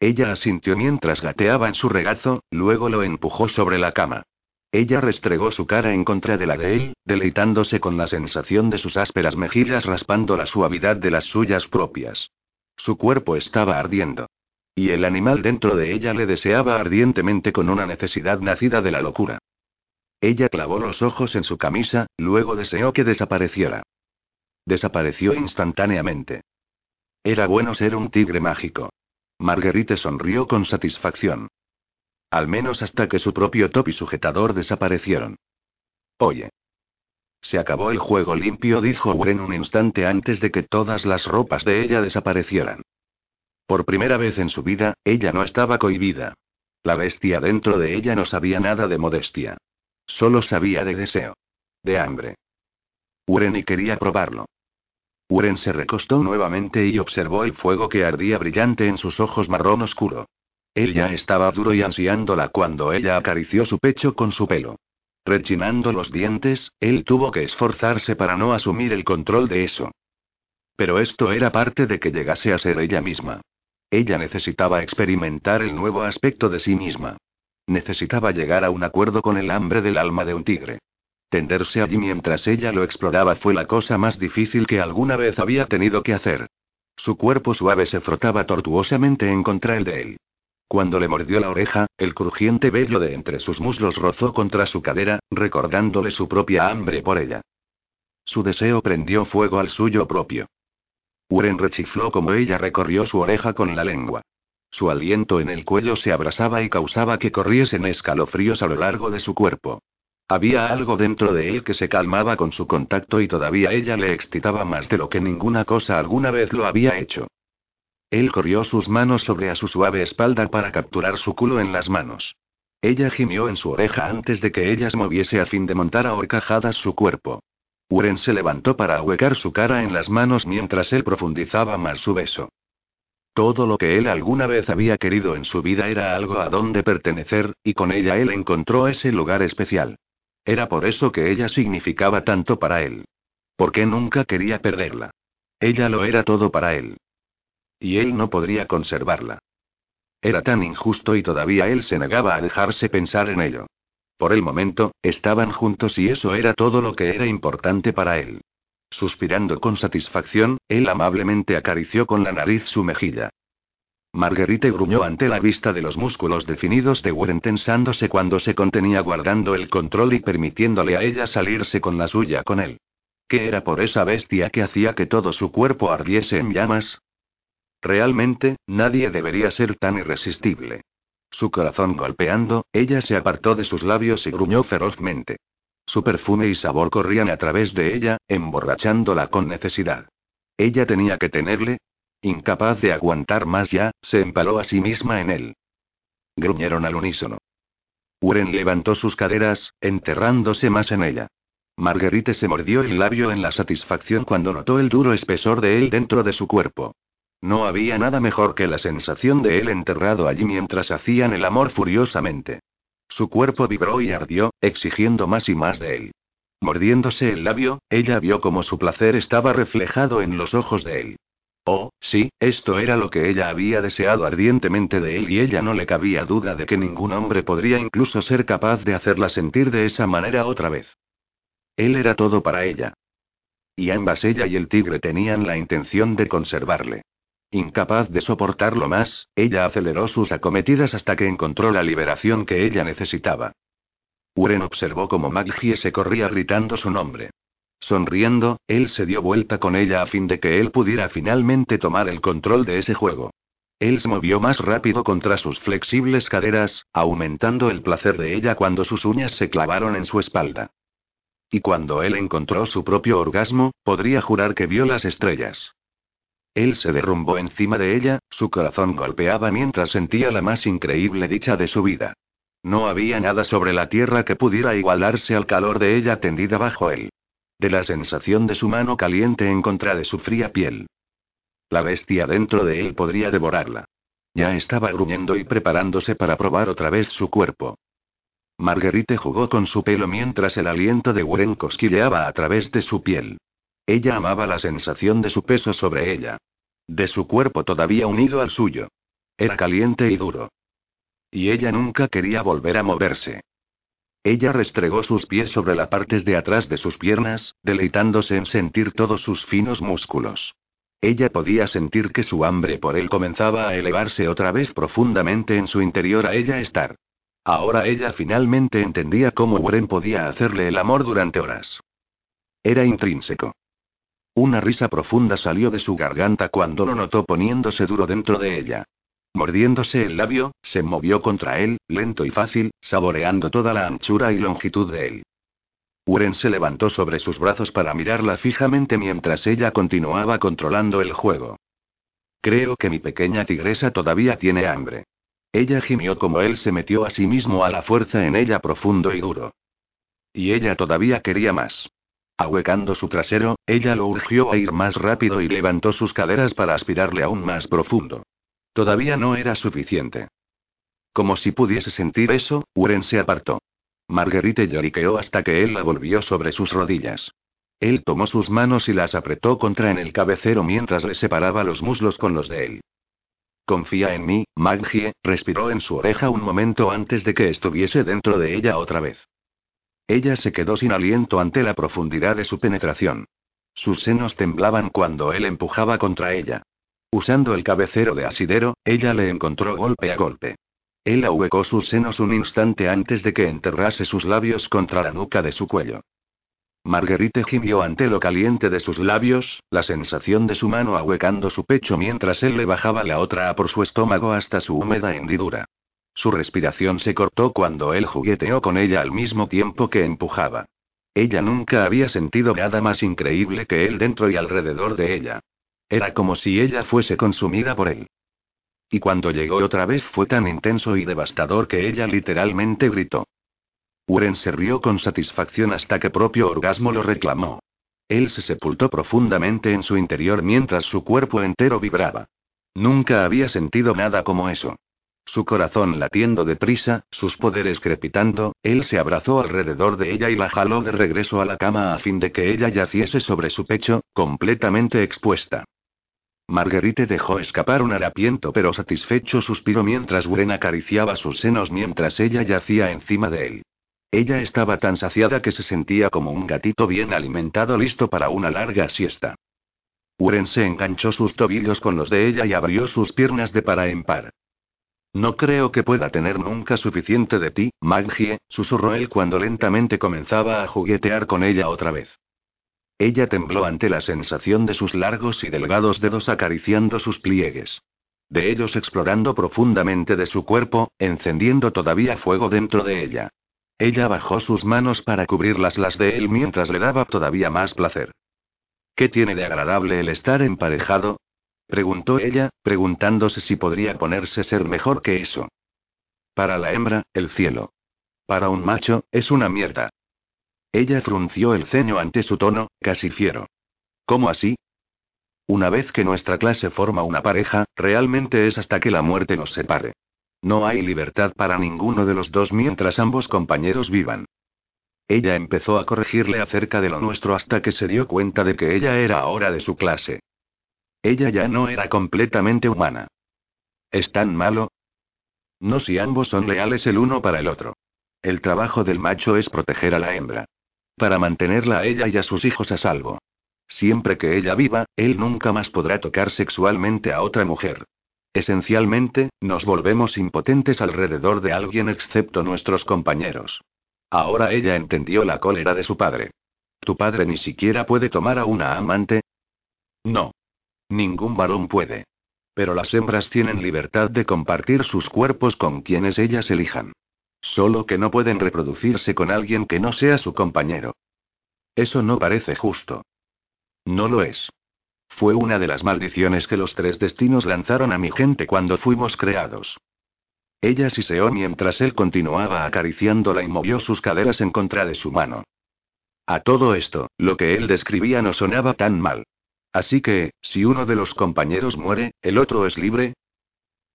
Ella asintió mientras gateaba en su regazo, luego lo empujó sobre la cama. Ella restregó su cara en contra de la de él, deleitándose con la sensación de sus ásperas mejillas raspando la suavidad de las suyas propias. Su cuerpo estaba ardiendo. Y el animal dentro de ella le deseaba ardientemente con una necesidad nacida de la locura. Ella clavó los ojos en su camisa, luego deseó que desapareciera. Desapareció instantáneamente. Era bueno ser un tigre mágico. Marguerite sonrió con satisfacción. Al menos hasta que su propio top y sujetador desaparecieron. Oye. Se acabó el juego limpio, dijo Wren un instante antes de que todas las ropas de ella desaparecieran. Por primera vez en su vida, ella no estaba cohibida. La bestia dentro de ella no sabía nada de modestia. Solo sabía de deseo. De hambre. Wren y quería probarlo. Wren se recostó nuevamente y observó el fuego que ardía brillante en sus ojos marrón oscuro. Él ya estaba duro y ansiándola cuando ella acarició su pecho con su pelo. Rechinando los dientes, él tuvo que esforzarse para no asumir el control de eso. Pero esto era parte de que llegase a ser ella misma. Ella necesitaba experimentar el nuevo aspecto de sí misma. Necesitaba llegar a un acuerdo con el hambre del alma de un tigre. Tenderse allí mientras ella lo exploraba fue la cosa más difícil que alguna vez había tenido que hacer. Su cuerpo suave se frotaba tortuosamente en contra el de él. Cuando le mordió la oreja, el crujiente vello de entre sus muslos rozó contra su cadera, recordándole su propia hambre por ella. Su deseo prendió fuego al suyo propio. Wren rechifló como ella recorrió su oreja con la lengua. Su aliento en el cuello se abrasaba y causaba que corriesen escalofríos a lo largo de su cuerpo. Había algo dentro de él que se calmaba con su contacto y todavía ella le excitaba más de lo que ninguna cosa alguna vez lo había hecho. Él corrió sus manos sobre a su suave espalda para capturar su culo en las manos. Ella gimió en su oreja antes de que ellas moviese a fin de montar a horcajadas su cuerpo. Wren se levantó para ahuecar su cara en las manos mientras él profundizaba más su beso. Todo lo que él alguna vez había querido en su vida era algo a donde pertenecer, y con ella él encontró ese lugar especial. Era por eso que ella significaba tanto para él. Porque nunca quería perderla. Ella lo era todo para él. Y él no podría conservarla. Era tan injusto y todavía él se negaba a dejarse pensar en ello. Por el momento, estaban juntos y eso era todo lo que era importante para él. Suspirando con satisfacción, él amablemente acarició con la nariz su mejilla. Marguerite gruñó ante la vista de los músculos definidos de Wren tensándose cuando se contenía guardando el control y permitiéndole a ella salirse con la suya con él. ¿Qué era por esa bestia que hacía que todo su cuerpo ardiese en llamas? Realmente, nadie debería ser tan irresistible. Su corazón golpeando, ella se apartó de sus labios y gruñó ferozmente. Su perfume y sabor corrían a través de ella, emborrachándola con necesidad. Ella tenía que tenerle. Incapaz de aguantar más ya, se empaló a sí misma en él. Gruñeron al unísono. Wren levantó sus caderas, enterrándose más en ella. Marguerite se mordió el labio en la satisfacción cuando notó el duro espesor de él dentro de su cuerpo. No había nada mejor que la sensación de él enterrado allí mientras hacían el amor furiosamente. Su cuerpo vibró y ardió, exigiendo más y más de él. Mordiéndose el labio, ella vio cómo su placer estaba reflejado en los ojos de él. Oh, sí, esto era lo que ella había deseado ardientemente de él y ella no le cabía duda de que ningún hombre podría incluso ser capaz de hacerla sentir de esa manera otra vez. Él era todo para ella. Y ambas ella y el tigre tenían la intención de conservarle. Incapaz de soportarlo más, ella aceleró sus acometidas hasta que encontró la liberación que ella necesitaba. Wren observó cómo Maggie se corría gritando su nombre. Sonriendo, él se dio vuelta con ella a fin de que él pudiera finalmente tomar el control de ese juego. Él se movió más rápido contra sus flexibles caderas, aumentando el placer de ella cuando sus uñas se clavaron en su espalda. Y cuando él encontró su propio orgasmo, podría jurar que vio las estrellas. Él se derrumbó encima de ella, su corazón golpeaba mientras sentía la más increíble dicha de su vida. No había nada sobre la tierra que pudiera igualarse al calor de ella tendida bajo él. De la sensación de su mano caliente en contra de su fría piel. La bestia dentro de él podría devorarla. Ya estaba gruñendo y preparándose para probar otra vez su cuerpo. Marguerite jugó con su pelo mientras el aliento de Wren cosquilleaba a través de su piel. Ella amaba la sensación de su peso sobre ella. De su cuerpo todavía unido al suyo. Era caliente y duro. Y ella nunca quería volver a moverse. Ella restregó sus pies sobre las partes de atrás de sus piernas, deleitándose en sentir todos sus finos músculos. Ella podía sentir que su hambre por él comenzaba a elevarse otra vez profundamente en su interior a ella estar. Ahora ella finalmente entendía cómo Wren podía hacerle el amor durante horas. Era intrínseco. Una risa profunda salió de su garganta cuando lo notó poniéndose duro dentro de ella. Mordiéndose el labio, se movió contra él, lento y fácil, saboreando toda la anchura y longitud de él. Wren se levantó sobre sus brazos para mirarla fijamente mientras ella continuaba controlando el juego. Creo que mi pequeña tigresa todavía tiene hambre. Ella gimió como él se metió a sí mismo a la fuerza en ella profundo y duro. Y ella todavía quería más. Ahuecando su trasero, ella lo urgió a ir más rápido y levantó sus caderas para aspirarle aún más profundo. Todavía no era suficiente. Como si pudiese sentir eso, Wren se apartó. Marguerite lloriqueó hasta que él la volvió sobre sus rodillas. Él tomó sus manos y las apretó contra en el cabecero mientras le separaba los muslos con los de él. Confía en mí, Maggie, respiró en su oreja un momento antes de que estuviese dentro de ella otra vez. Ella se quedó sin aliento ante la profundidad de su penetración. Sus senos temblaban cuando él empujaba contra ella. Usando el cabecero de asidero, ella le encontró golpe a golpe. Él ahuecó sus senos un instante antes de que enterrase sus labios contra la nuca de su cuello. Marguerite gimió ante lo caliente de sus labios, la sensación de su mano ahuecando su pecho mientras él le bajaba la otra por su estómago hasta su húmeda hendidura. Su respiración se cortó cuando él jugueteó con ella al mismo tiempo que empujaba. Ella nunca había sentido nada más increíble que él dentro y alrededor de ella. Era como si ella fuese consumida por él. Y cuando llegó otra vez fue tan intenso y devastador que ella literalmente gritó. Wren se rió con satisfacción hasta que propio orgasmo lo reclamó. Él se sepultó profundamente en su interior mientras su cuerpo entero vibraba. Nunca había sentido nada como eso. Su corazón latiendo deprisa, sus poderes crepitando, él se abrazó alrededor de ella y la jaló de regreso a la cama a fin de que ella yaciese sobre su pecho, completamente expuesta. Marguerite dejó escapar un harapiento pero satisfecho suspiro mientras Wren acariciaba sus senos mientras ella yacía encima de él. Ella estaba tan saciada que se sentía como un gatito bien alimentado listo para una larga siesta. Wren se enganchó sus tobillos con los de ella y abrió sus piernas de par en par. No creo que pueda tener nunca suficiente de ti, Maggie, susurró él cuando lentamente comenzaba a juguetear con ella otra vez. Ella tembló ante la sensación de sus largos y delgados dedos acariciando sus pliegues. De ellos explorando profundamente de su cuerpo, encendiendo todavía fuego dentro de ella. Ella bajó sus manos para cubrirlas las de él mientras le daba todavía más placer. ¿Qué tiene de agradable el estar emparejado? Preguntó ella, preguntándose si podría ponerse ser mejor que eso. Para la hembra, el cielo. Para un macho, es una mierda. Ella frunció el ceño ante su tono, casi fiero. ¿Cómo así? Una vez que nuestra clase forma una pareja, realmente es hasta que la muerte nos separe. No hay libertad para ninguno de los dos mientras ambos compañeros vivan. Ella empezó a corregirle acerca de lo nuestro hasta que se dio cuenta de que ella era ahora de su clase. Ella ya no era completamente humana. ¿Es tan malo? No si ambos son leales el uno para el otro. El trabajo del macho es proteger a la hembra. Para mantenerla a ella y a sus hijos a salvo. Siempre que ella viva, él nunca más podrá tocar sexualmente a otra mujer. Esencialmente, nos volvemos impotentes alrededor de alguien excepto nuestros compañeros. Ahora ella entendió la cólera de su padre. ¿Tu padre ni siquiera puede tomar a una amante? No. Ningún varón puede. Pero las hembras tienen libertad de compartir sus cuerpos con quienes ellas elijan. Solo que no pueden reproducirse con alguien que no sea su compañero. Eso no parece justo. No lo es. Fue una de las maldiciones que los tres destinos lanzaron a mi gente cuando fuimos creados. Ella siseó mientras él continuaba acariciándola y movió sus caderas en contra de su mano. A todo esto, lo que él describía no sonaba tan mal. Así que, si uno de los compañeros muere, ¿el otro es libre?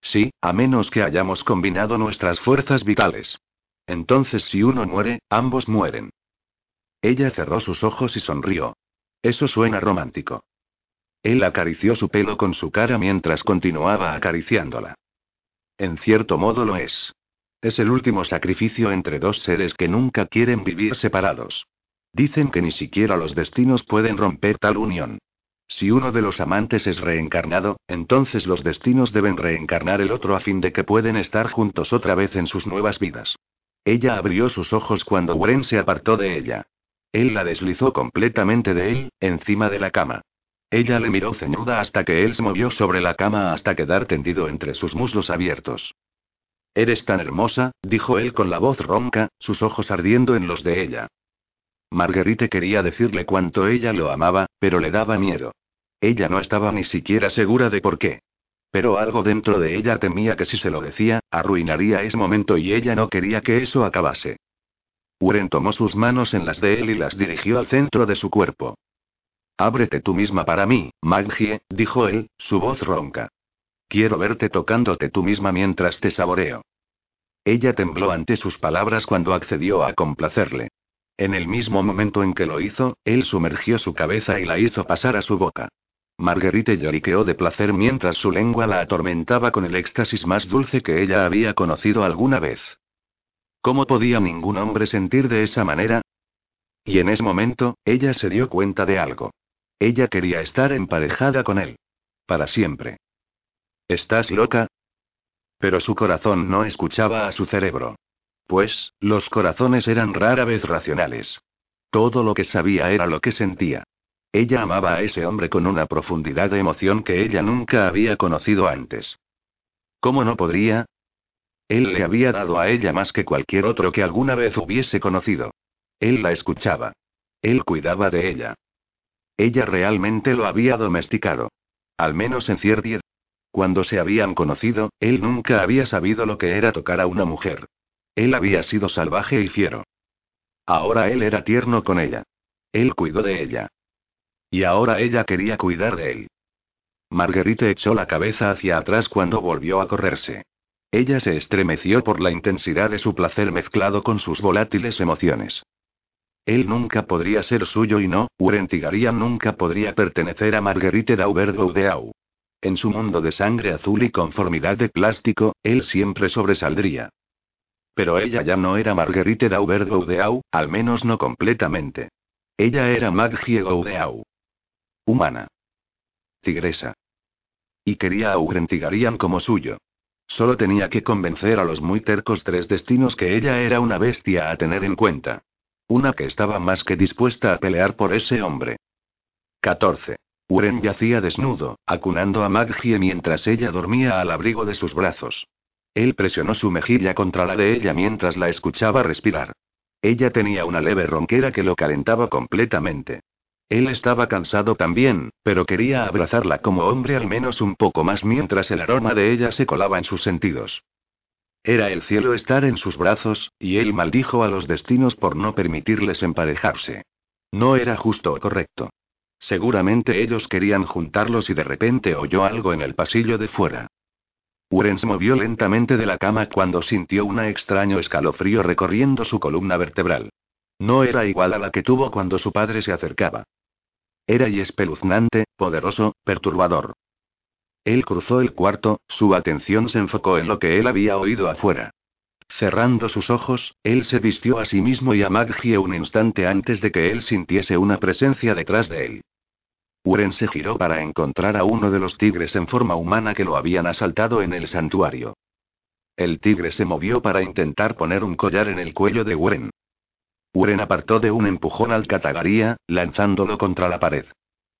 Sí, a menos que hayamos combinado nuestras fuerzas vitales. Entonces si uno muere, ambos mueren. Ella cerró sus ojos y sonrió. Eso suena romántico. Él acarició su pelo con su cara mientras continuaba acariciándola. En cierto modo lo es. Es el último sacrificio entre dos seres que nunca quieren vivir separados. Dicen que ni siquiera los destinos pueden romper tal unión. Si uno de los amantes es reencarnado, entonces los destinos deben reencarnar el otro a fin de que puedan estar juntos otra vez en sus nuevas vidas. Ella abrió sus ojos cuando Wren se apartó de ella. Él la deslizó completamente de él, encima de la cama. Ella le miró ceñuda hasta que él se movió sobre la cama hasta quedar tendido entre sus muslos abiertos. «Eres tan hermosa», dijo él con la voz ronca, sus ojos ardiendo en los de ella. Marguerite quería decirle cuánto ella lo amaba, pero le daba miedo. Ella no estaba ni siquiera segura de por qué. Pero algo dentro de ella temía que si se lo decía, arruinaría ese momento y ella no quería que eso acabase. Wren tomó sus manos en las de él y las dirigió al centro de su cuerpo. «Ábrete tú misma para mí, Maggie», dijo él, su voz ronca. «Quiero verte tocándote tú misma mientras te saboreo». Ella tembló ante sus palabras cuando accedió a complacerle. En el mismo momento en que lo hizo, él sumergió su cabeza y la hizo pasar a su boca. Marguerite lloriqueó de placer mientras su lengua la atormentaba con el éxtasis más dulce que ella había conocido alguna vez. ¿Cómo podía ningún hombre sentir de esa manera? Y en ese momento, ella se dio cuenta de algo. Ella quería estar emparejada con él. Para siempre. ¿Estás loca? Pero su corazón no escuchaba a su cerebro. Pues, los corazones eran rara vez racionales. Todo lo que sabía era lo que sentía. Ella amaba a ese hombre con una profundidad de emoción que ella nunca había conocido antes. ¿Cómo no podría? Él le había dado a ella más que cualquier otro que alguna vez hubiese conocido. Él la escuchaba. Él cuidaba de ella. Ella realmente lo había domesticado. Al menos en cierta edad. Cuando se habían conocido, él nunca había sabido lo que era tocar a una mujer. Él había sido salvaje y fiero. Ahora él era tierno con ella. Él cuidó de ella. Y ahora ella quería cuidar de él. Marguerite echó la cabeza hacia atrás cuando volvió a correrse. Ella se estremeció por la intensidad de su placer mezclado con sus volátiles emociones. Él nunca podría ser suyo y no, Wren Tigarian nunca podría pertenecer a Marguerite Dauberdeau. En su mundo de sangre azul y conformidad de plástico, él siempre sobresaldría. Pero ella ya no era Marguerite Dauberdeau, al menos no completamente. Ella era Maggie Goudeau. Humana. Tigresa. Y quería a Wren Tigarian como suyo. Solo tenía que convencer a los muy tercos tres destinos que ella era una bestia a tener en cuenta. Una que estaba más que dispuesta a pelear por ese hombre. 14. Wren yacía desnudo, acunando a Maggie mientras ella dormía al abrigo de sus brazos. Él presionó su mejilla contra la de ella mientras la escuchaba respirar. Ella tenía una leve ronquera que lo calentaba completamente. Él estaba cansado también, pero quería abrazarla como hombre al menos un poco más mientras el aroma de ella se colaba en sus sentidos. Era el cielo estar en sus brazos, y él maldijo a los destinos por no permitirles emparejarse. No era justo o correcto. Seguramente ellos querían juntarlos y de repente oyó algo en el pasillo de fuera. Wren se movió lentamente de la cama cuando sintió un extraño escalofrío recorriendo su columna vertebral. No era igual a la que tuvo cuando su padre se acercaba. Era y espeluznante, poderoso, perturbador. Él cruzó el cuarto, su atención se enfocó en lo que él había oído afuera. Cerrando sus ojos, él se vistió a sí mismo y a Maggie un instante antes de que él sintiese una presencia detrás de él. Wren se giró para encontrar a uno de los tigres en forma humana que lo habían asaltado en el santuario. El tigre se movió para intentar poner un collar en el cuello de Wren. Wren apartó de un empujón al Katagaria, lanzándolo contra la pared.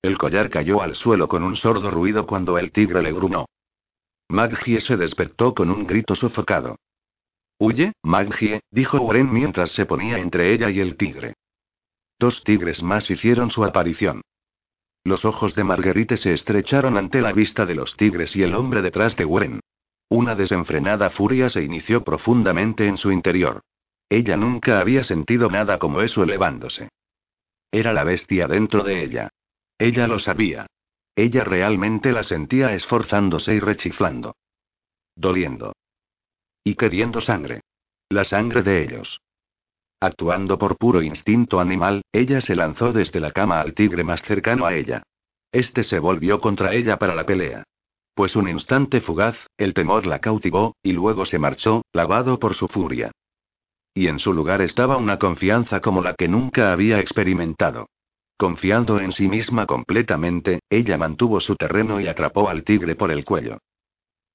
El collar cayó al suelo con un sordo ruido cuando el tigre le gruñó. Maggie se despertó con un grito sofocado. «Huye, Maggie», dijo Wren mientras se ponía entre ella y el tigre. Dos tigres más hicieron su aparición. Los ojos de Marguerite se estrecharon ante la vista de los tigres y el hombre detrás de Wren. Una desenfrenada furia se inició profundamente en su interior. Ella nunca había sentido nada como eso elevándose. Era la bestia dentro de ella. Ella lo sabía. Ella realmente la sentía esforzándose y rechiflando. Doliendo. Y queriendo sangre. La sangre de ellos. Actuando por puro instinto animal, ella se lanzó desde la cama al tigre más cercano a ella. Este se volvió contra ella para la pelea. Pues un instante fugaz, el temor la cautivó, y luego se marchó, lavado por su furia. Y en su lugar estaba una confianza como la que nunca había experimentado. Confiando en sí misma completamente, ella mantuvo su terreno y atrapó al tigre por el cuello.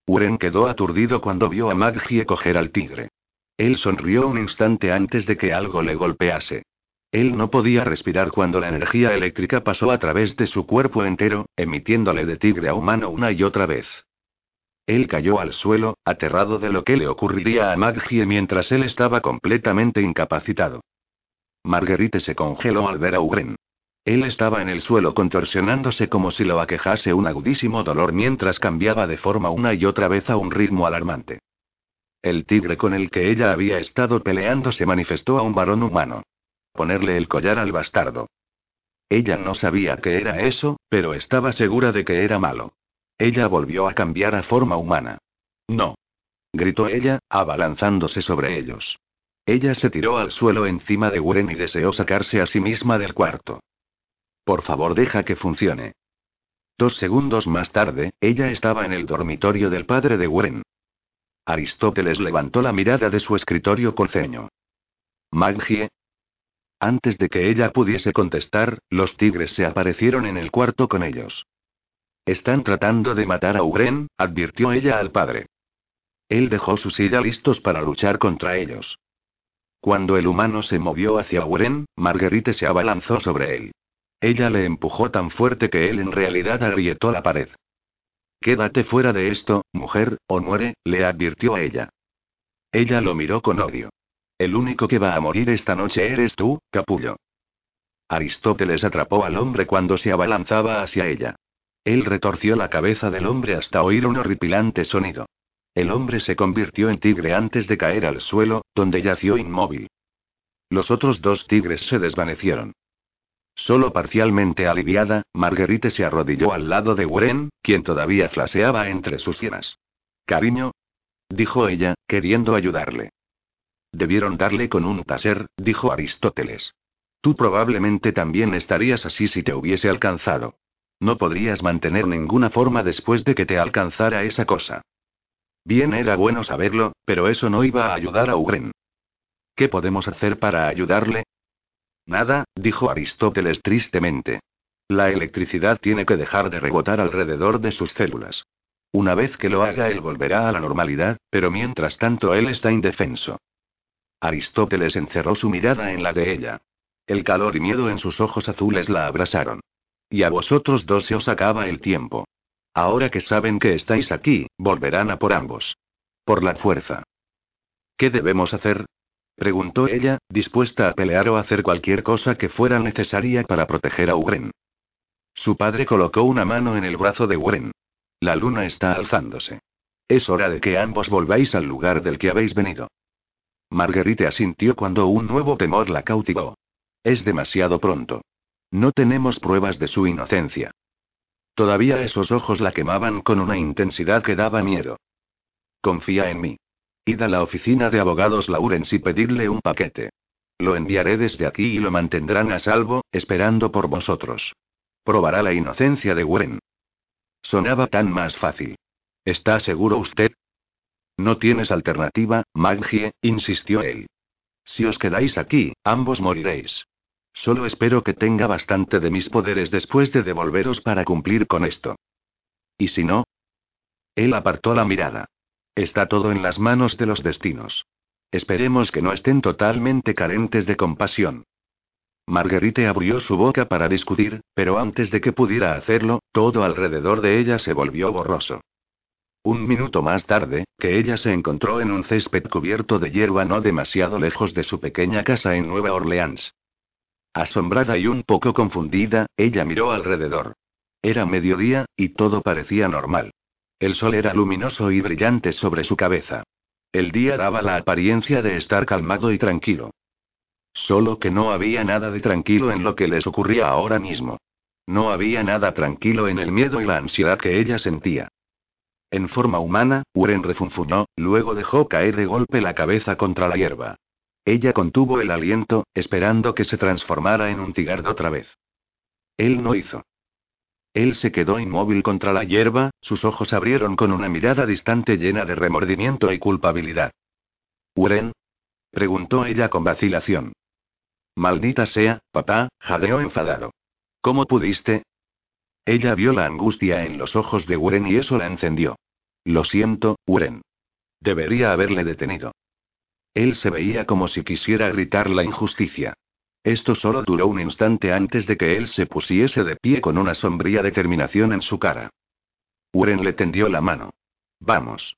Wren quedó aturdido cuando vio a Maggie coger al tigre. Él sonrió un instante antes de que algo le golpease. Él no podía respirar cuando la energía eléctrica pasó a través de su cuerpo entero, emitiéndole de tigre a humano una y otra vez. Él cayó al suelo, aterrado de lo que le ocurriría a Maggie mientras él estaba completamente incapacitado. Marguerite se congeló al ver a Wren. Él estaba en el suelo contorsionándose como si lo aquejase un agudísimo dolor mientras cambiaba de forma una y otra vez a un ritmo alarmante. El tigre con el que ella había estado peleando se manifestó a un varón humano. Ponerle el collar al bastardo. Ella no sabía qué era eso, pero estaba segura de que era malo. Ella volvió a cambiar a forma humana. «¡No!», gritó ella, abalanzándose sobre ellos. Ella se tiró al suelo encima de Wren y deseó sacarse a sí misma del cuarto. «Por favor, deja que funcione». 2 segundos más tarde, ella estaba en el dormitorio del padre de Wren. Aristóteles levantó la mirada de su escritorio con ceño. «¿Maggie?». Antes de que ella pudiese contestar, los tigres se aparecieron en el cuarto con ellos. Están tratando de matar a Wren, advirtió ella al padre. Él dejó su silla listos para luchar contra ellos. Cuando el humano se movió hacia Wren, Marguerite se abalanzó sobre él. Ella le empujó tan fuerte que él en realidad agrietó la pared. «Quédate fuera de esto, mujer, o muere», le advirtió a ella. Ella lo miró con odio. «El único que va a morir esta noche eres tú, capullo». Aristóteles atrapó al hombre cuando se abalanzaba hacia ella. Él retorció la cabeza del hombre hasta oír un horripilante sonido. El hombre se convirtió en tigre antes de caer al suelo, donde yació inmóvil. Los otros dos tigres se desvanecieron. Solo parcialmente aliviada, Marguerite se arrodilló al lado de Wren, quien todavía flaseaba entre sus sienes. «Cariño», dijo ella, queriendo ayudarle. «Debieron darle con un taser», dijo Aristóteles. «Tú probablemente también estarías así si te hubiese alcanzado. No podrías mantener ninguna forma después de que te alcanzara esa cosa». Bien, era bueno saberlo, pero eso no iba a ayudar a Wren. «¿Qué podemos hacer para ayudarle?» «Nada», dijo Aristóteles tristemente. «La electricidad tiene que dejar de rebotar alrededor de sus células. Una vez que lo haga, él volverá a la normalidad, pero mientras tanto él está indefenso». Aristóteles encerró su mirada en la de ella. El calor y miedo en sus ojos azules la abrasaron. «Y a vosotros dos se os acaba el tiempo. Ahora que saben que estáis aquí, volverán a por ambos. Por la fuerza». «¿Qué debemos hacer?», preguntó ella, dispuesta a pelear o hacer cualquier cosa que fuera necesaria para proteger a Wren. Su padre colocó una mano en el brazo de Wren. «La luna está alzándose. Es hora de que ambos volváis al lugar del que habéis venido». Marguerite asintió cuando un nuevo temor la cautivó. «Es demasiado pronto. No tenemos pruebas de su inocencia». Todavía esos ojos la quemaban con una intensidad que daba miedo. «Confía en mí. Id a la oficina de abogados Laurens y pedirle un paquete. Lo enviaré desde aquí y lo mantendrán a salvo, esperando por vosotros. Probará la inocencia de Wren». Sonaba tan más fácil. «¿Está seguro usted?». «No tienes alternativa, Maggie», insistió él. «Si os quedáis aquí, ambos moriréis. Solo espero que tenga bastante de mis poderes después de devolveros para cumplir con esto». «¿Y si no?». Él apartó la mirada. «Está todo en las manos de los destinos. Esperemos que no estén totalmente carentes de compasión». Marguerite abrió su boca para discutir, pero antes de que pudiera hacerlo, todo alrededor de ella se volvió borroso. Un minuto más tarde, que ella se encontró en un césped cubierto de hierba no demasiado lejos de su pequeña casa en Nueva Orleans. Asombrada y un poco confundida, ella miró alrededor. Era mediodía, y todo parecía normal. El sol era luminoso y brillante sobre su cabeza. El día daba la apariencia de estar calmado y tranquilo. Solo que no había nada de tranquilo en lo que les ocurría ahora mismo. No había nada tranquilo en el miedo y la ansiedad que ella sentía. En forma humana, Wren refunfuñó, luego dejó caer de golpe la cabeza contra la hierba. Ella contuvo el aliento, esperando que se transformara en un cigarro otra vez. Él no hizo. Él se quedó inmóvil contra la hierba, sus ojos abrieron con una mirada distante llena de remordimiento y culpabilidad. «¿Wren?», preguntó ella con vacilación. «Maldita sea, papá», jadeó enfadado. «¿Cómo pudiste?». Ella vio la angustia en los ojos de Wren y eso la encendió. «Lo siento, Wren. Debería haberle detenido». Él se veía como si quisiera gritar la injusticia. Esto solo duró un instante antes de que él se pusiese de pie con una sombría determinación en su cara. Wren le tendió la mano. «Vamos.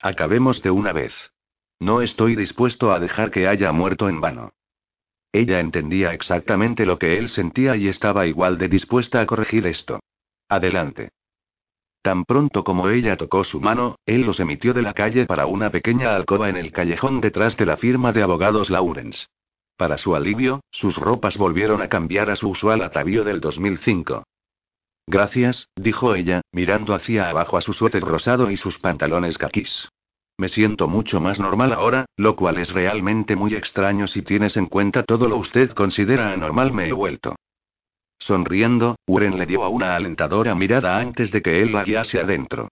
Acabemos de una vez. No estoy dispuesto a dejar que haya muerto en vano». Ella entendía exactamente lo que él sentía y estaba igual de dispuesta a corregir esto. «Adelante». Tan pronto como ella tocó su mano, él los emitió de la calle para una pequeña alcoba en el callejón detrás de la firma de abogados Laurens. Para su alivio, sus ropas volvieron a cambiar a su usual atavío del 2005. «Gracias», dijo ella, mirando hacia abajo a su suéter rosado y sus pantalones caquís. «Me siento mucho más normal ahora, lo cual es realmente muy extraño si tienes en cuenta todo lo que usted considera anormal me he vuelto». Sonriendo, Wren le dio a una alentadora mirada antes de que él la guiase adentro.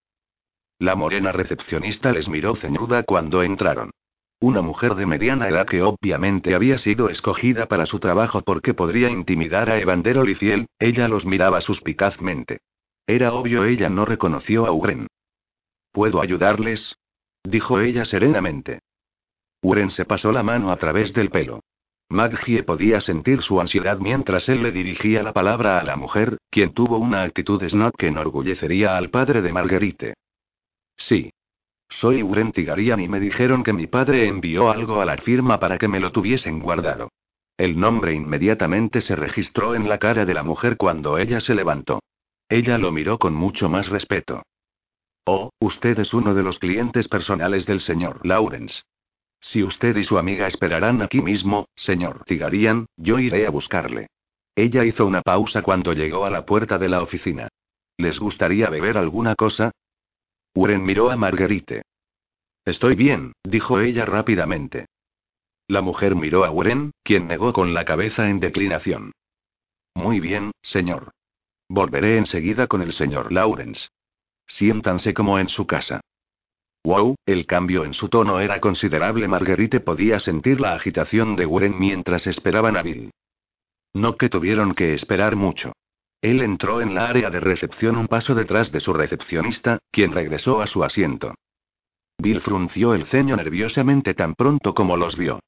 La morena recepcionista les miró ceñuda cuando entraron. Una mujer de mediana edad que obviamente había sido escogida para su trabajo porque podría intimidar a Evander Olifiel, ella los miraba suspicazmente. Era obvio, ella no reconoció a Wren. ¿Puedo ayudarles?, dijo ella serenamente. Wren se pasó la mano a través del pelo. Maggie podía sentir su ansiedad mientras él le dirigía la palabra a la mujer, quien tuvo una actitud snob que enorgullecería al padre de Marguerite. Sí. Soy Wren Tigarian y me dijeron que mi padre envió algo a la firma para que me lo tuviesen guardado. El nombre inmediatamente se registró en la cara de la mujer cuando ella se levantó. Ella lo miró con mucho más respeto. Oh, usted es uno de los clientes personales del señor Laurens. Si usted y su amiga esperarán aquí mismo, señor Tigarian, yo iré a buscarle. Ella hizo una pausa cuando llegó a la puerta de la oficina. ¿Les gustaría beber alguna cosa? Wren miró a Marguerite. Estoy bien, dijo ella rápidamente. La mujer miró a Wren, quien negó con la cabeza en declinación. Muy bien, señor. Volveré enseguida con el señor Laurens. Siéntanse como en su casa. Wow, el cambio en su tono era considerable. Marguerite podía sentir la agitación de Wren mientras esperaban a Bill. No que tuvieron que esperar mucho. Él entró en la área de recepción un paso detrás de su recepcionista, quien regresó a su asiento. Bill frunció el ceño nerviosamente tan pronto como los vio.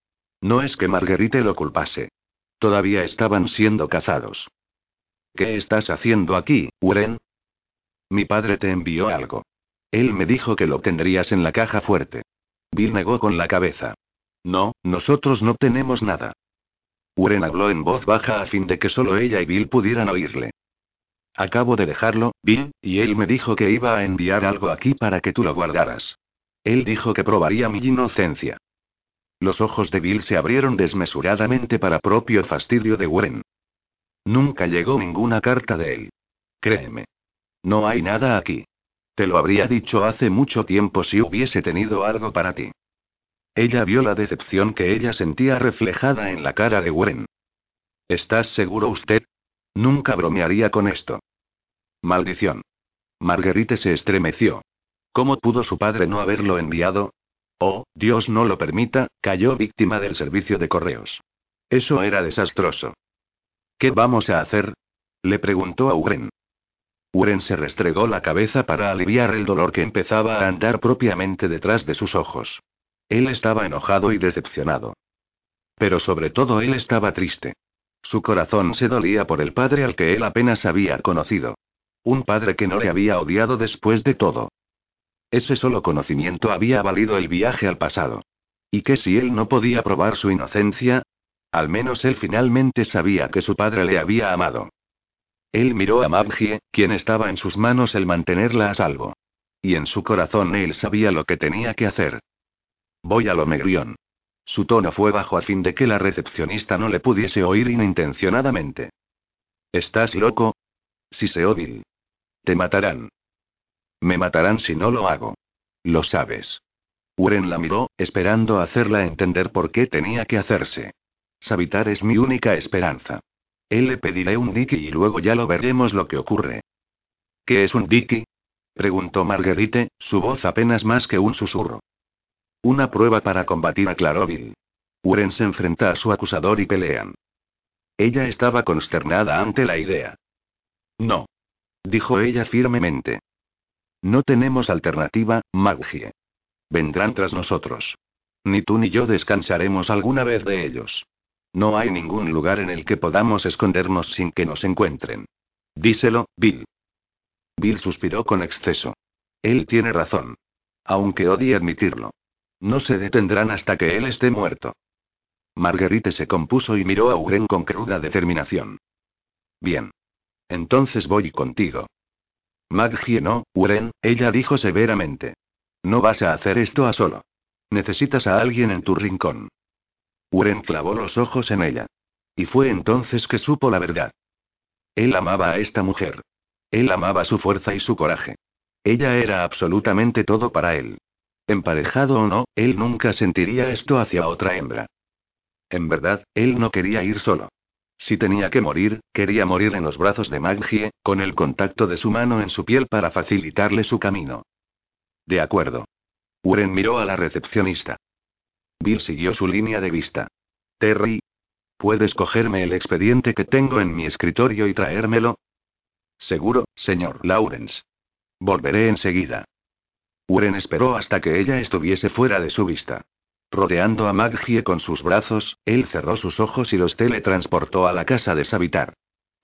No es que Marguerite lo culpase. Todavía estaban siendo cazados. ¿Qué estás haciendo aquí, Wren? Mi padre te envió algo. Él me dijo que lo tendrías en la caja fuerte. Bill negó con la cabeza. No, nosotros no tenemos nada. Wren habló en voz baja a fin de que solo ella y Bill pudieran oírle. Acabo de dejarlo, Bill, y él me dijo que iba a enviar algo aquí para que tú lo guardaras. Él dijo que probaría mi inocencia. Los ojos de Bill se abrieron desmesuradamente para propio fastidio de Wren. Nunca llegó ninguna carta de él. Créeme. No hay nada aquí. Te lo habría dicho hace mucho tiempo si hubiese tenido algo para ti. Ella vio la decepción que ella sentía reflejada en la cara de Wren. ¿Estás seguro usted? Nunca bromearía con esto. Maldición. Marguerite se estremeció. ¿Cómo pudo su padre no haberlo enviado? Oh, Dios no lo permita, cayó víctima del servicio de correos. Eso era desastroso. ¿Qué vamos a hacer?, le preguntó a Wren. Wren se restregó la cabeza para aliviar el dolor que empezaba a andar propiamente detrás de sus ojos. Él estaba enojado y decepcionado. Pero sobre todo él estaba triste. Su corazón se dolía por el padre al que él apenas había conocido. Un padre que no le había odiado después de todo. Ese solo conocimiento había valido el viaje al pasado. ¿Y qué si él no podía probar su inocencia? Al menos él finalmente sabía que su padre le había amado. Él miró a Maggie, quien estaba en sus manos el mantenerla a salvo. Y en su corazón él sabía lo que tenía que hacer. Voy al Omegrión. Su tono fue bajo a fin de que la recepcionista no le pudiese oír inintencionadamente. ¿Estás loco? Siseó Bill. Te matarán. Me matarán si no lo hago. Lo sabes. Wren la miró, esperando hacerla entender por qué tenía que hacerse. Savitar es mi única esperanza. Él le pediré un diqui y luego ya lo veremos lo que ocurre. ¿Qué es un diqui?, preguntó Marguerite, su voz apenas más que un susurro. Una prueba para combatir, aclaró Bill. Wren se enfrenta a su acusador y pelean. Ella estaba consternada ante la idea. No, dijo ella firmemente. No tenemos alternativa, Maggie. Vendrán tras nosotros. Ni tú ni yo descansaremos alguna vez de ellos. No hay ningún lugar en el que podamos escondernos sin que nos encuentren. Díselo, Bill. Bill suspiró con exceso. Él tiene razón. Aunque odie admitirlo. No se detendrán hasta que él esté muerto. Marguerite se compuso y miró a Wren con cruda determinación. Bien. Entonces voy contigo. Maggie no, Wren, ella dijo severamente. No vas a hacer esto a solo. Necesitas a alguien en tu rincón. Wren clavó los ojos en ella. Y fue entonces que supo la verdad. Él amaba a esta mujer. Él amaba su fuerza y su coraje. Ella era absolutamente todo para él. Emparejado o no, él nunca sentiría esto hacia otra hembra. En verdad, él no quería ir solo. Si tenía que morir, quería morir en los brazos de Maggie, con el contacto de su mano en su piel para facilitarle su camino. De acuerdo. Wren miró a la recepcionista. Bill siguió su línea de vista. Terry, ¿puedes cogerme el expediente que tengo en mi escritorio y traérmelo? Seguro, señor Laurens. Volveré enseguida. Wren esperó hasta que ella estuviese fuera de su vista. Rodeando a Maggie con sus brazos, él cerró sus ojos y los teletransportó a la casa de Savitar.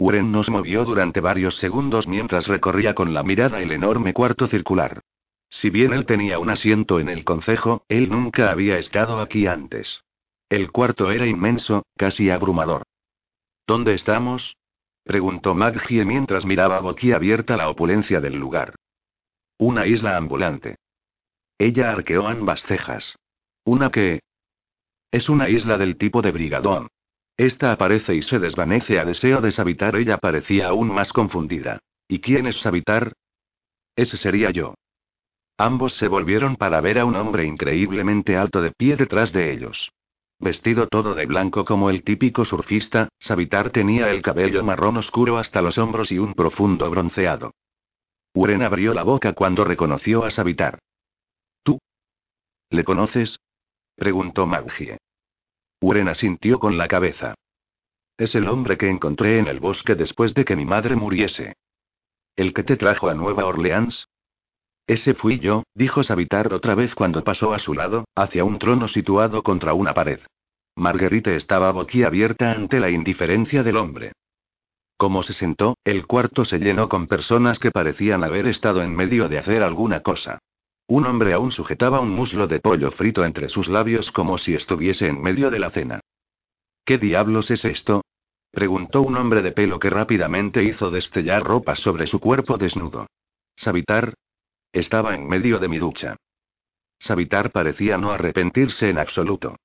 Wren no se movió durante varios segundos mientras recorría con la mirada el enorme cuarto circular. Si bien él tenía un asiento en el concejo, él nunca había estado aquí antes. El cuarto era inmenso, casi abrumador. ¿Dónde estamos? Preguntó Maggie mientras miraba boquiabierta la opulencia del lugar. Una isla ambulante. Ella arqueó ambas cejas. ¿Una qué? Es una isla del tipo de Brigadón. Esta aparece y se desvanece a deseo de Savitar. Ella parecía aún más confundida. ¿Y quién es Savitar? Ese sería yo. Ambos se volvieron para ver a un hombre increíblemente alto de pie detrás de ellos. Vestido todo de blanco como el típico surfista, Savitar tenía el cabello marrón oscuro hasta los hombros y un profundo bronceado. Wren abrió la boca cuando reconoció a Savitar. ¿Tú? ¿Le conoces? Preguntó Maggie. Wren asintió con la cabeza. Es el hombre que encontré en el bosque después de que mi madre muriese. ¿El que te trajo a Nueva Orleans? Ese fui yo, dijo Savitar otra vez cuando pasó a su lado, hacia un trono situado contra una pared. Marguerite estaba boquiabierta ante la indiferencia del hombre. Como se sentó, el cuarto se llenó con personas que parecían haber estado en medio de hacer alguna cosa. Un hombre aún sujetaba un muslo de pollo frito entre sus labios como si estuviese en medio de la cena. ¿Qué diablos es esto? Preguntó un hombre de pelo que rápidamente hizo destellar ropa sobre su cuerpo desnudo. Savitar. Estaba en medio de mi ducha. Savitar parecía no arrepentirse en absoluto.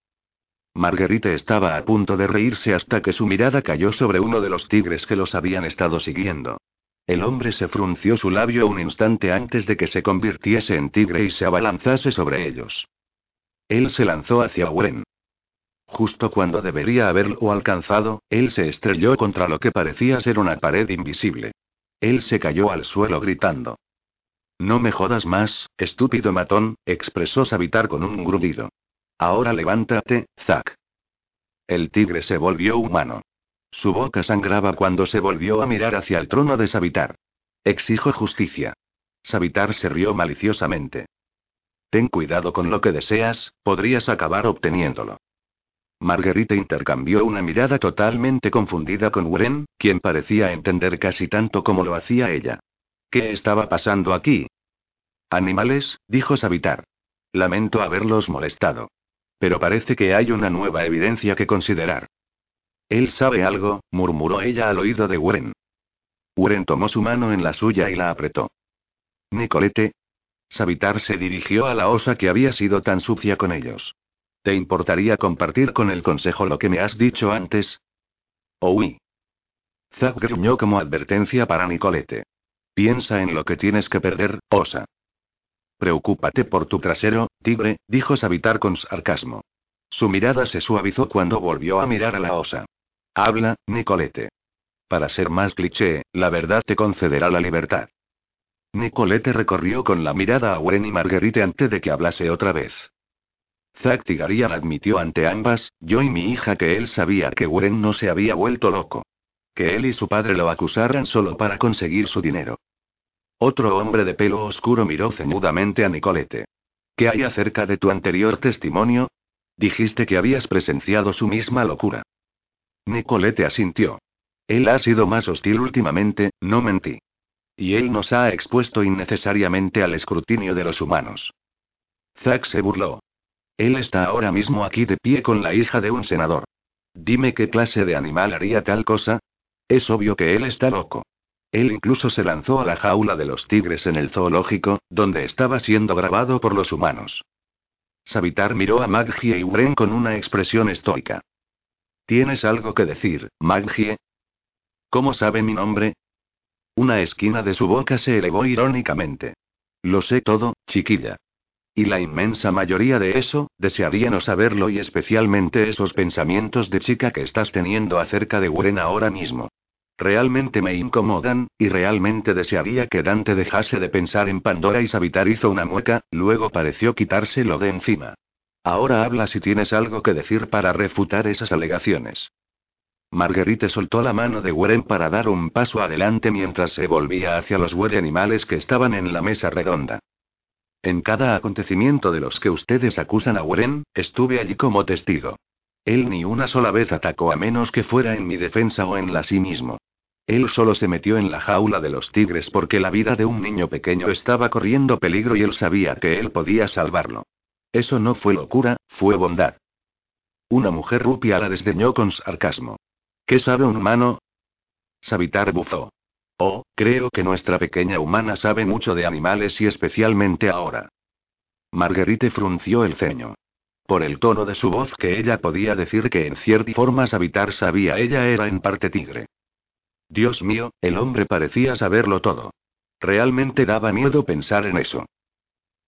Marguerite estaba a punto de reírse hasta que su mirada cayó sobre uno de los tigres que los habían estado siguiendo. El hombre se frunció su labio un instante antes de que se convirtiese en tigre y se abalanzase sobre ellos. Él se lanzó hacia Wren. Justo cuando debería haberlo alcanzado, él se estrelló contra lo que parecía ser una pared invisible. Él se cayó al suelo gritando. No me jodas más, estúpido matón, expresó Savitar con un gruñido. Ahora levántate, Zack. El tigre se volvió humano. Su boca sangraba cuando se volvió a mirar hacia el trono de Savitar. Exijo justicia. Savitar se rió maliciosamente. Ten cuidado con lo que deseas, podrías acabar obteniéndolo. Marguerite intercambió una mirada totalmente confundida con Wren, quien parecía entender casi tanto como lo hacía ella. ¿Qué estaba pasando aquí? Animales, dijo Savitar. Lamento haberlos molestado. Pero parece que hay una nueva evidencia que considerar. Él sabe algo, murmuró ella al oído de Wren. Wren tomó su mano en la suya y la apretó. Nicolette. Savitar se dirigió a la osa que había sido tan sucia con ellos. ¿Te importaría compartir con el consejo lo que me has dicho antes? Oh, oui. Zack gruñó como advertencia para Nicolette. Piensa en lo que tienes que perder, osa. Preocúpate por tu trasero, tigre, dijo Savitar con sarcasmo. Su mirada se suavizó cuando volvió a mirar a la osa. Habla, Nicolette. Para ser más cliché, la verdad te concederá la libertad. Nicolette recorrió con la mirada a Wren y Marguerite antes de que hablase otra vez. Zack Tigarian admitió ante ambas, yo y mi hija, que él sabía que Wren no se había vuelto loco. Que él y su padre lo acusaran solo para conseguir su dinero. Otro hombre de pelo oscuro miró ceñudamente a Nicolette. ¿Qué hay acerca de tu anterior testimonio? Dijiste que habías presenciado su misma locura. Nicolette asintió. Él ha sido más hostil últimamente, no mentí. Y él nos ha expuesto innecesariamente al escrutinio de los humanos. Zack se burló. Él está ahora mismo aquí de pie con la hija de un senador. Dime qué clase de animal haría tal cosa. Es obvio que él está loco. Él incluso se lanzó a la jaula de los tigres en el zoológico, donde estaba siendo grabado por los humanos. Savitar miró a Maggie y Wren con una expresión estoica. ¿Tienes algo que decir, Maggie? ¿Cómo sabe mi nombre? Una esquina de su boca se elevó irónicamente. Lo sé todo, chiquilla. Y la inmensa mayoría de eso, desearía no saberlo, y especialmente esos pensamientos de chica que estás teniendo acerca de Wren ahora mismo. Realmente me incomodan, y realmente desearía que Dante dejase de pensar en Pandora. Y Savitar hizo una mueca, luego pareció quitárselo de encima. Ahora habla si tienes algo que decir para refutar esas alegaciones. Marguerite soltó la mano de Wren para dar un paso adelante mientras se volvía hacia los Wren animales que estaban en la mesa redonda. En cada acontecimiento de los que ustedes acusan a Wren, estuve allí como testigo. Él ni una sola vez atacó a menos que fuera en mi defensa o en la sí mismo. Él solo se metió en la jaula de los tigres porque la vida de un niño pequeño estaba corriendo peligro y él sabía que él podía salvarlo. Eso no fue locura, fue bondad. Una mujer rupia la desdeñó con sarcasmo. ¿Qué sabe un humano? Savitar bufó. Oh, creo que nuestra pequeña humana sabe mucho de animales y especialmente ahora. Marguerite frunció el ceño. Por el tono de su voz que ella podía decir que en cierta forma Savitar sabía ella era en parte tigre. Dios mío, el hombre parecía saberlo todo. Realmente daba miedo pensar en eso.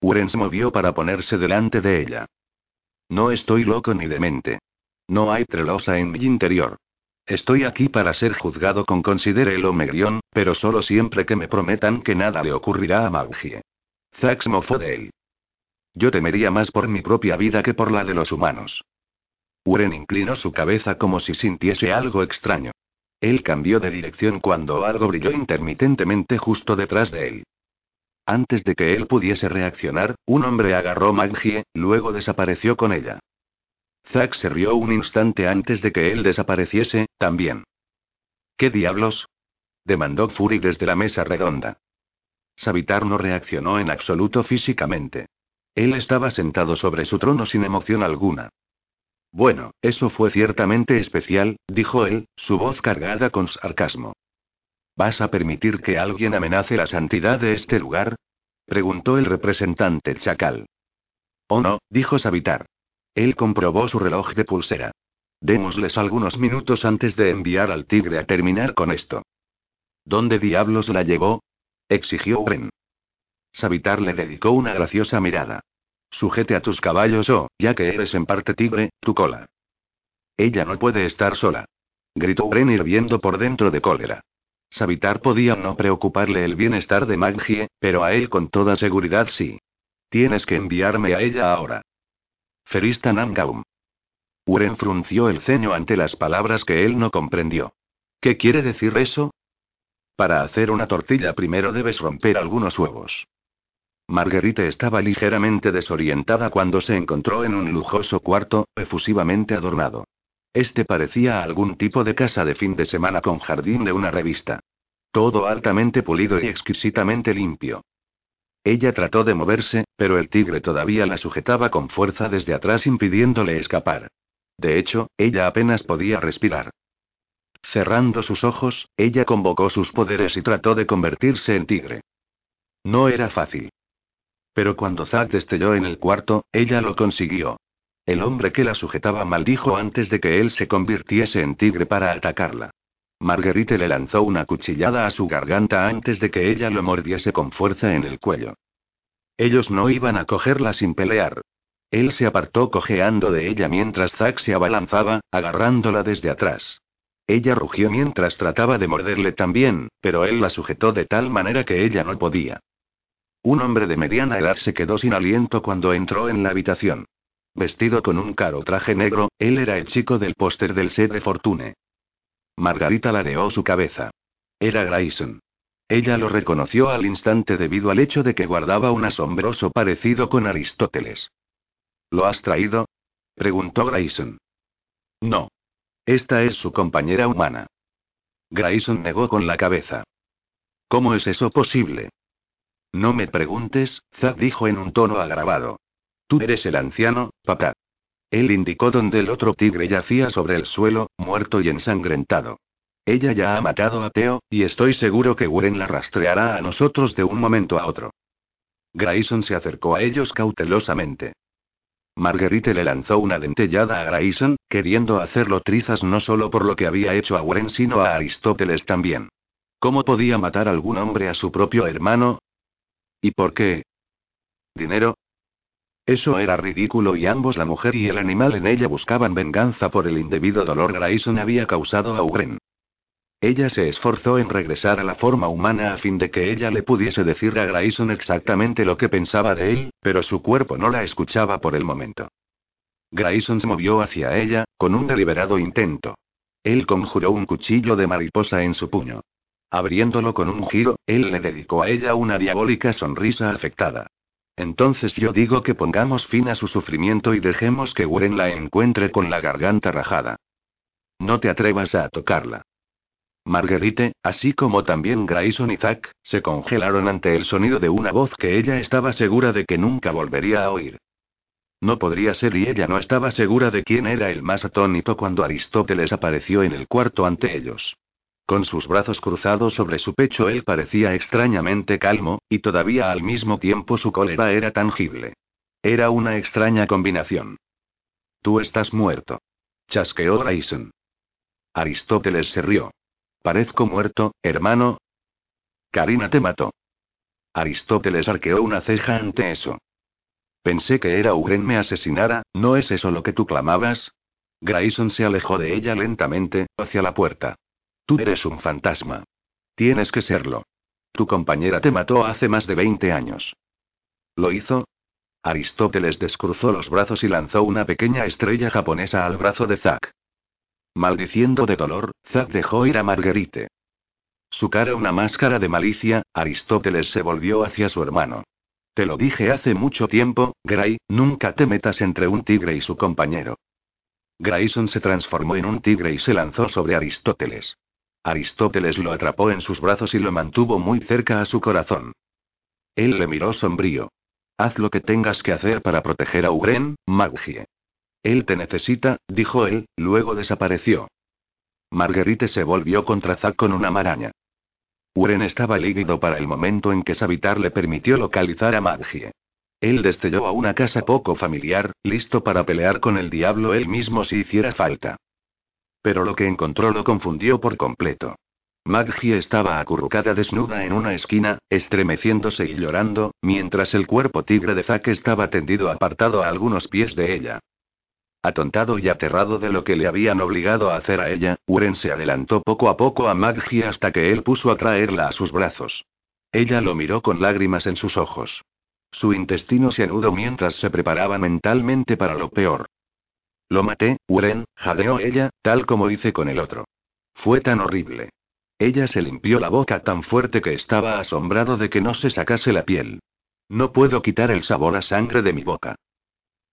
Wren se movió para ponerse delante de ella. No estoy loco ni demente. No hay trelosa en mi interior. Estoy aquí para ser juzgado con considere el Omegrión, pero solo siempre que me prometan que nada le ocurrirá a Maggie. Zack se mofó de él. Yo temería más por mi propia vida que por la de los humanos. Wren inclinó su cabeza como si sintiese algo extraño. Él cambió de dirección cuando algo brilló intermitentemente justo detrás de él. Antes de que él pudiese reaccionar, un hombre agarró a Maggie, luego desapareció con ella. Zack se rió un instante antes de que él desapareciese, también. ¿Qué diablos? Demandó Fury desde la mesa redonda. Savitar no reaccionó en absoluto físicamente. Él estaba sentado sobre su trono sin emoción alguna. Bueno, eso fue ciertamente especial, dijo él, su voz cargada con sarcasmo. ¿Vas a permitir que alguien amenace la santidad de este lugar? Preguntó el representante chacal. Oh no, dijo Savitar. Él comprobó su reloj de pulsera. Démosles algunos minutos antes de enviar al tigre a terminar con esto. ¿Dónde diablos la llevó? Exigió Wren. Savitar le dedicó una graciosa mirada. Sujete a tus caballos o, ya que eres en parte tigre, tu cola. Ella no puede estar sola. Gritó Wren hirviendo por dentro de cólera. Savitar podía no preocuparle el bienestar de Maggie, pero a él con toda seguridad sí. Tienes que enviarme a ella ahora. Ferista Nangaum. Wren frunció el ceño ante las palabras que él no comprendió. ¿Qué quiere decir eso? Para hacer una tortilla primero debes romper algunos huevos. Marguerite estaba ligeramente desorientada cuando se encontró en un lujoso cuarto, efusivamente adornado. Este parecía algún tipo de casa de fin de semana con jardín de una revista. Todo altamente pulido y exquisitamente limpio. Ella trató de moverse, pero el tigre todavía la sujetaba con fuerza desde atrás impidiéndole escapar. De hecho, ella apenas podía respirar. Cerrando sus ojos, ella convocó sus poderes y trató de convertirse en tigre. No era fácil. Pero cuando Zack destelló en el cuarto, ella lo consiguió. El hombre que la sujetaba maldijo antes de que él se convirtiese en tigre para atacarla. Marguerite le lanzó una cuchillada a su garganta antes de que ella lo mordiese con fuerza en el cuello. Ellos no iban a cogerla sin pelear. Él se apartó cojeando de ella mientras Zack se abalanzaba, agarrándola desde atrás. Ella rugió mientras trataba de morderle también, pero él la sujetó de tal manera que ella no podía. Un hombre de mediana edad se quedó sin aliento cuando entró en la habitación. Vestido con un caro traje negro, él era el chico del póster del set de Fortune. Margarita ladeó su cabeza. Era Grayson. Ella lo reconoció al instante debido al hecho de que guardaba un asombroso parecido con Aristóteles. ¿Lo has traído? Preguntó Grayson. No. Esta es su compañera humana. Grayson negó con la cabeza. ¿Cómo es eso posible? No me preguntes, Zack dijo en un tono agravado. Tú eres el anciano, papá. Él indicó donde el otro tigre yacía sobre el suelo, muerto y ensangrentado. Ella ya ha matado a Theo, y estoy seguro que Wren la rastreará a nosotros de un momento a otro. Grayson se acercó a ellos cautelosamente. Marguerite le lanzó una dentellada a Grayson, queriendo hacerlo trizas no solo por lo que había hecho a Wren sino a Aristóteles también. ¿Cómo podía matar algún hombre a su propio hermano? ¿Y por qué? ¿Dinero? Eso era ridículo y ambos, la mujer y el animal en ella, buscaban venganza por el indebido dolor Grayson había causado a Wren. Ella se esforzó en regresar a la forma humana a fin de que ella le pudiese decir a Grayson exactamente lo que pensaba de él, pero su cuerpo no la escuchaba por el momento. Grayson se movió hacia ella, con un deliberado intento. Él conjuró un cuchillo de mariposa en su puño. Abriéndolo con un giro, él le dedicó a ella una diabólica sonrisa afectada. Entonces yo digo que pongamos fin a su sufrimiento y dejemos que Wren la encuentre con la garganta rajada. No te atrevas a tocarla. Marguerite, así como también Grayson y Zack, se congelaron ante el sonido de una voz que ella estaba segura de que nunca volvería a oír. No podría ser, y ella no estaba segura de quién era el más atónito cuando Aristóteles apareció en el cuarto ante ellos. Con sus brazos cruzados sobre su pecho, él parecía extrañamente calmo, y todavía al mismo tiempo su cólera era tangible. Era una extraña combinación. «Tú estás muerto», chasqueó Grayson. Aristóteles se rió. «¿Parezco muerto, hermano? Karina te mató». Aristóteles arqueó una ceja ante eso. «Pensé que era Wren me asesinara, ¿no es eso lo que tú clamabas?» Grayson se alejó de ella lentamente, hacia la puerta. «Tú eres un fantasma. Tienes que serlo. Tu compañera te mató hace más de 20 años». «¿Lo hizo?» Aristóteles descruzó los brazos y lanzó una pequeña estrella japonesa al brazo de Zack. Maldiciendo de dolor, Zack dejó ir a Marguerite. Su cara una máscara de malicia, Aristóteles se volvió hacia su hermano. «Te lo dije hace mucho tiempo, Gray, nunca te metas entre un tigre y su compañero». Grayson se transformó en un tigre y se lanzó sobre Aristóteles. Aristóteles lo atrapó en sus brazos y lo mantuvo muy cerca a su corazón. Él le miró sombrío. «Haz lo que tengas que hacer para proteger a Wren, Maggie. Él te necesita», dijo él, luego desapareció. Marguerite se volvió contra Zack con una maraña. Wren estaba lívido para el momento en que Savitar le permitió localizar a Maggie. Él destelló a una casa poco familiar, listo para pelear con el diablo él mismo si hiciera falta. Pero lo que encontró lo confundió por completo. Maggie estaba acurrucada desnuda en una esquina, estremeciéndose y llorando, mientras el cuerpo tigre de Zack estaba tendido apartado a algunos pies de ella. Atontado y aterrado de lo que le habían obligado a hacer a ella, Wren se adelantó poco a poco a Maggie hasta que él puso a traerla a sus brazos. Ella lo miró con lágrimas en sus ojos. Su intestino se anudó mientras se preparaba mentalmente para lo peor. «Lo maté, Wren», jadeó ella, «tal como hice con el otro. Fue tan horrible». Ella se limpió la boca tan fuerte que estaba asombrado de que no se sacase la piel. «No puedo quitar el sabor a sangre de mi boca».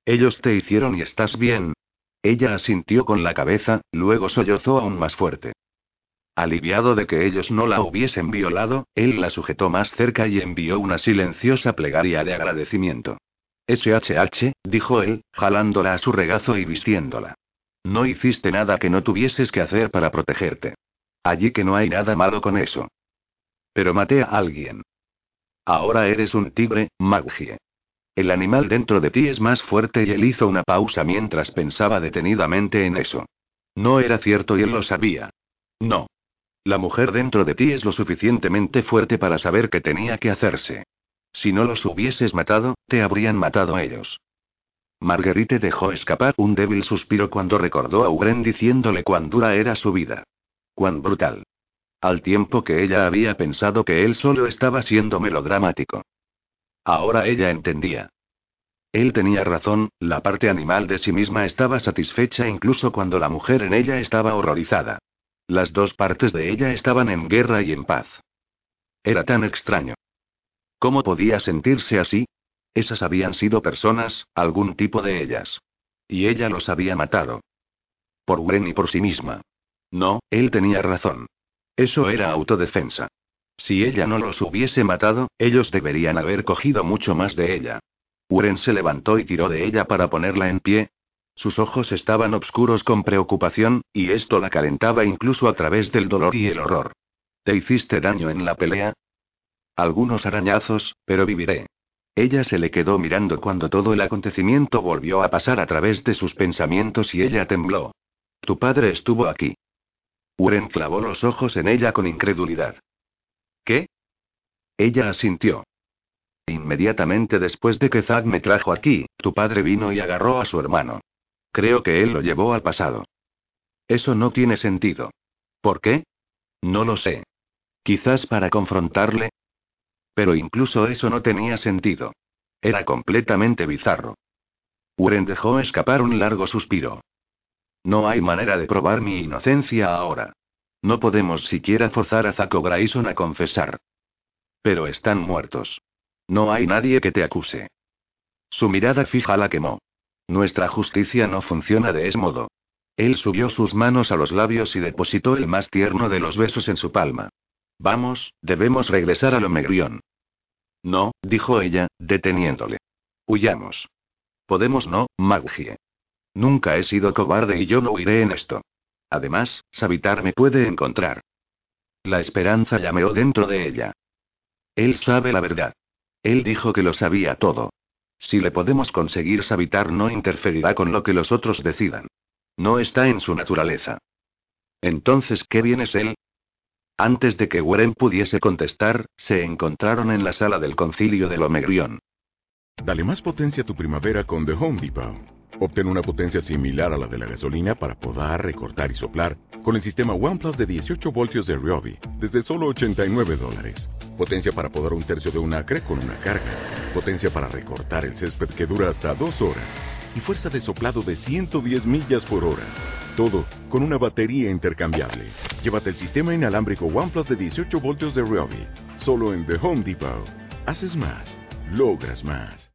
«Ellos te hicieron y estás bien». Ella asintió con la cabeza, luego sollozó aún más fuerte. Aliviado de que ellos no la hubiesen violado, él la sujetó más cerca y envió una silenciosa plegaria de agradecimiento. «SHH», dijo él, jalándola a su regazo y vistiéndola. «No hiciste nada que no tuvieses que hacer para protegerte. Allí que no hay nada malo con eso». «Pero maté a alguien». «Ahora eres un tigre, Maggie. El animal dentro de ti es más fuerte», y él hizo una pausa mientras pensaba detenidamente en eso. No era cierto y él lo sabía. No. La mujer dentro de ti es lo suficientemente fuerte para saber que tenía que hacerse. Si no los hubieses matado, te habrían matado ellos. Marguerite dejó escapar un débil suspiro cuando recordó a Wren diciéndole cuán dura era su vida. Cuán brutal. Al tiempo que ella había pensado que él solo estaba siendo melodramático. Ahora ella entendía. Él tenía razón, la parte animal de sí misma estaba satisfecha incluso cuando la mujer en ella estaba horrorizada. Las dos partes de ella estaban en guerra y en paz. Era tan extraño. ¿Cómo podía sentirse así? Esas habían sido personas, algún tipo de ellas. Y ella los había matado. Por Wren y por sí misma. No, él tenía razón. Eso era autodefensa. Si ella no los hubiese matado, ellos deberían haber cogido mucho más de ella. Wren se levantó y tiró de ella para ponerla en pie. Sus ojos estaban oscuros con preocupación, y esto la calentaba incluso a través del dolor y el horror. «¿Te hiciste daño en la pelea?» «Algunos arañazos, pero viviré». Ella se le quedó mirando cuando todo el acontecimiento volvió a pasar a través de sus pensamientos y ella tembló. «Tu padre estuvo aquí». Wren clavó los ojos en ella con incredulidad. «¿Qué?» Ella asintió. «Inmediatamente después de que Zack me trajo aquí, tu padre vino y agarró a su hermano. Creo que él lo llevó al pasado». «Eso no tiene sentido». «¿Por qué?» «No lo sé. Quizás para confrontarle». Pero incluso eso no tenía sentido. Era completamente bizarro. Wren dejó escapar un largo suspiro. No hay manera de probar mi inocencia ahora. No podemos siquiera forzar a Zack o Grayson a confesar. Pero están muertos. No hay nadie que te acuse. Su mirada fija la quemó. Nuestra justicia no funciona de ese modo. Él subió sus manos a los labios y depositó el más tierno de los besos en su palma. Vamos, debemos regresar al Omegrión. No, dijo ella, deteniéndole. Huyamos. Podemos no, Maggie. Nunca he sido cobarde y yo no huiré en esto. Además, Savitar me puede encontrar. La esperanza llameó dentro de ella. Él sabe la verdad. Él dijo que lo sabía todo. Si le podemos conseguir Savitar, no interferirá con lo que los otros decidan. No está en su naturaleza. Entonces, ¿qué bien es él? Antes de que Wren pudiese contestar, se encontraron en la sala del concilio del Omegrión. Dale más potencia a tu primavera con The Home Depot. Obtén una potencia similar a la de la gasolina para podar, recortar y soplar con el sistema OnePlus de 18 voltios de Ryobi, desde solo $89. Potencia para podar un tercio de un acre con una carga. Potencia para recortar el césped que dura hasta 2 horas. Y fuerza de soplado de 110 millas por hora. Todo con una batería intercambiable. Llévate el sistema inalámbrico OnePlus de 18 voltios de Ryobi. Solo en The Home Depot. Haces más. Logras más.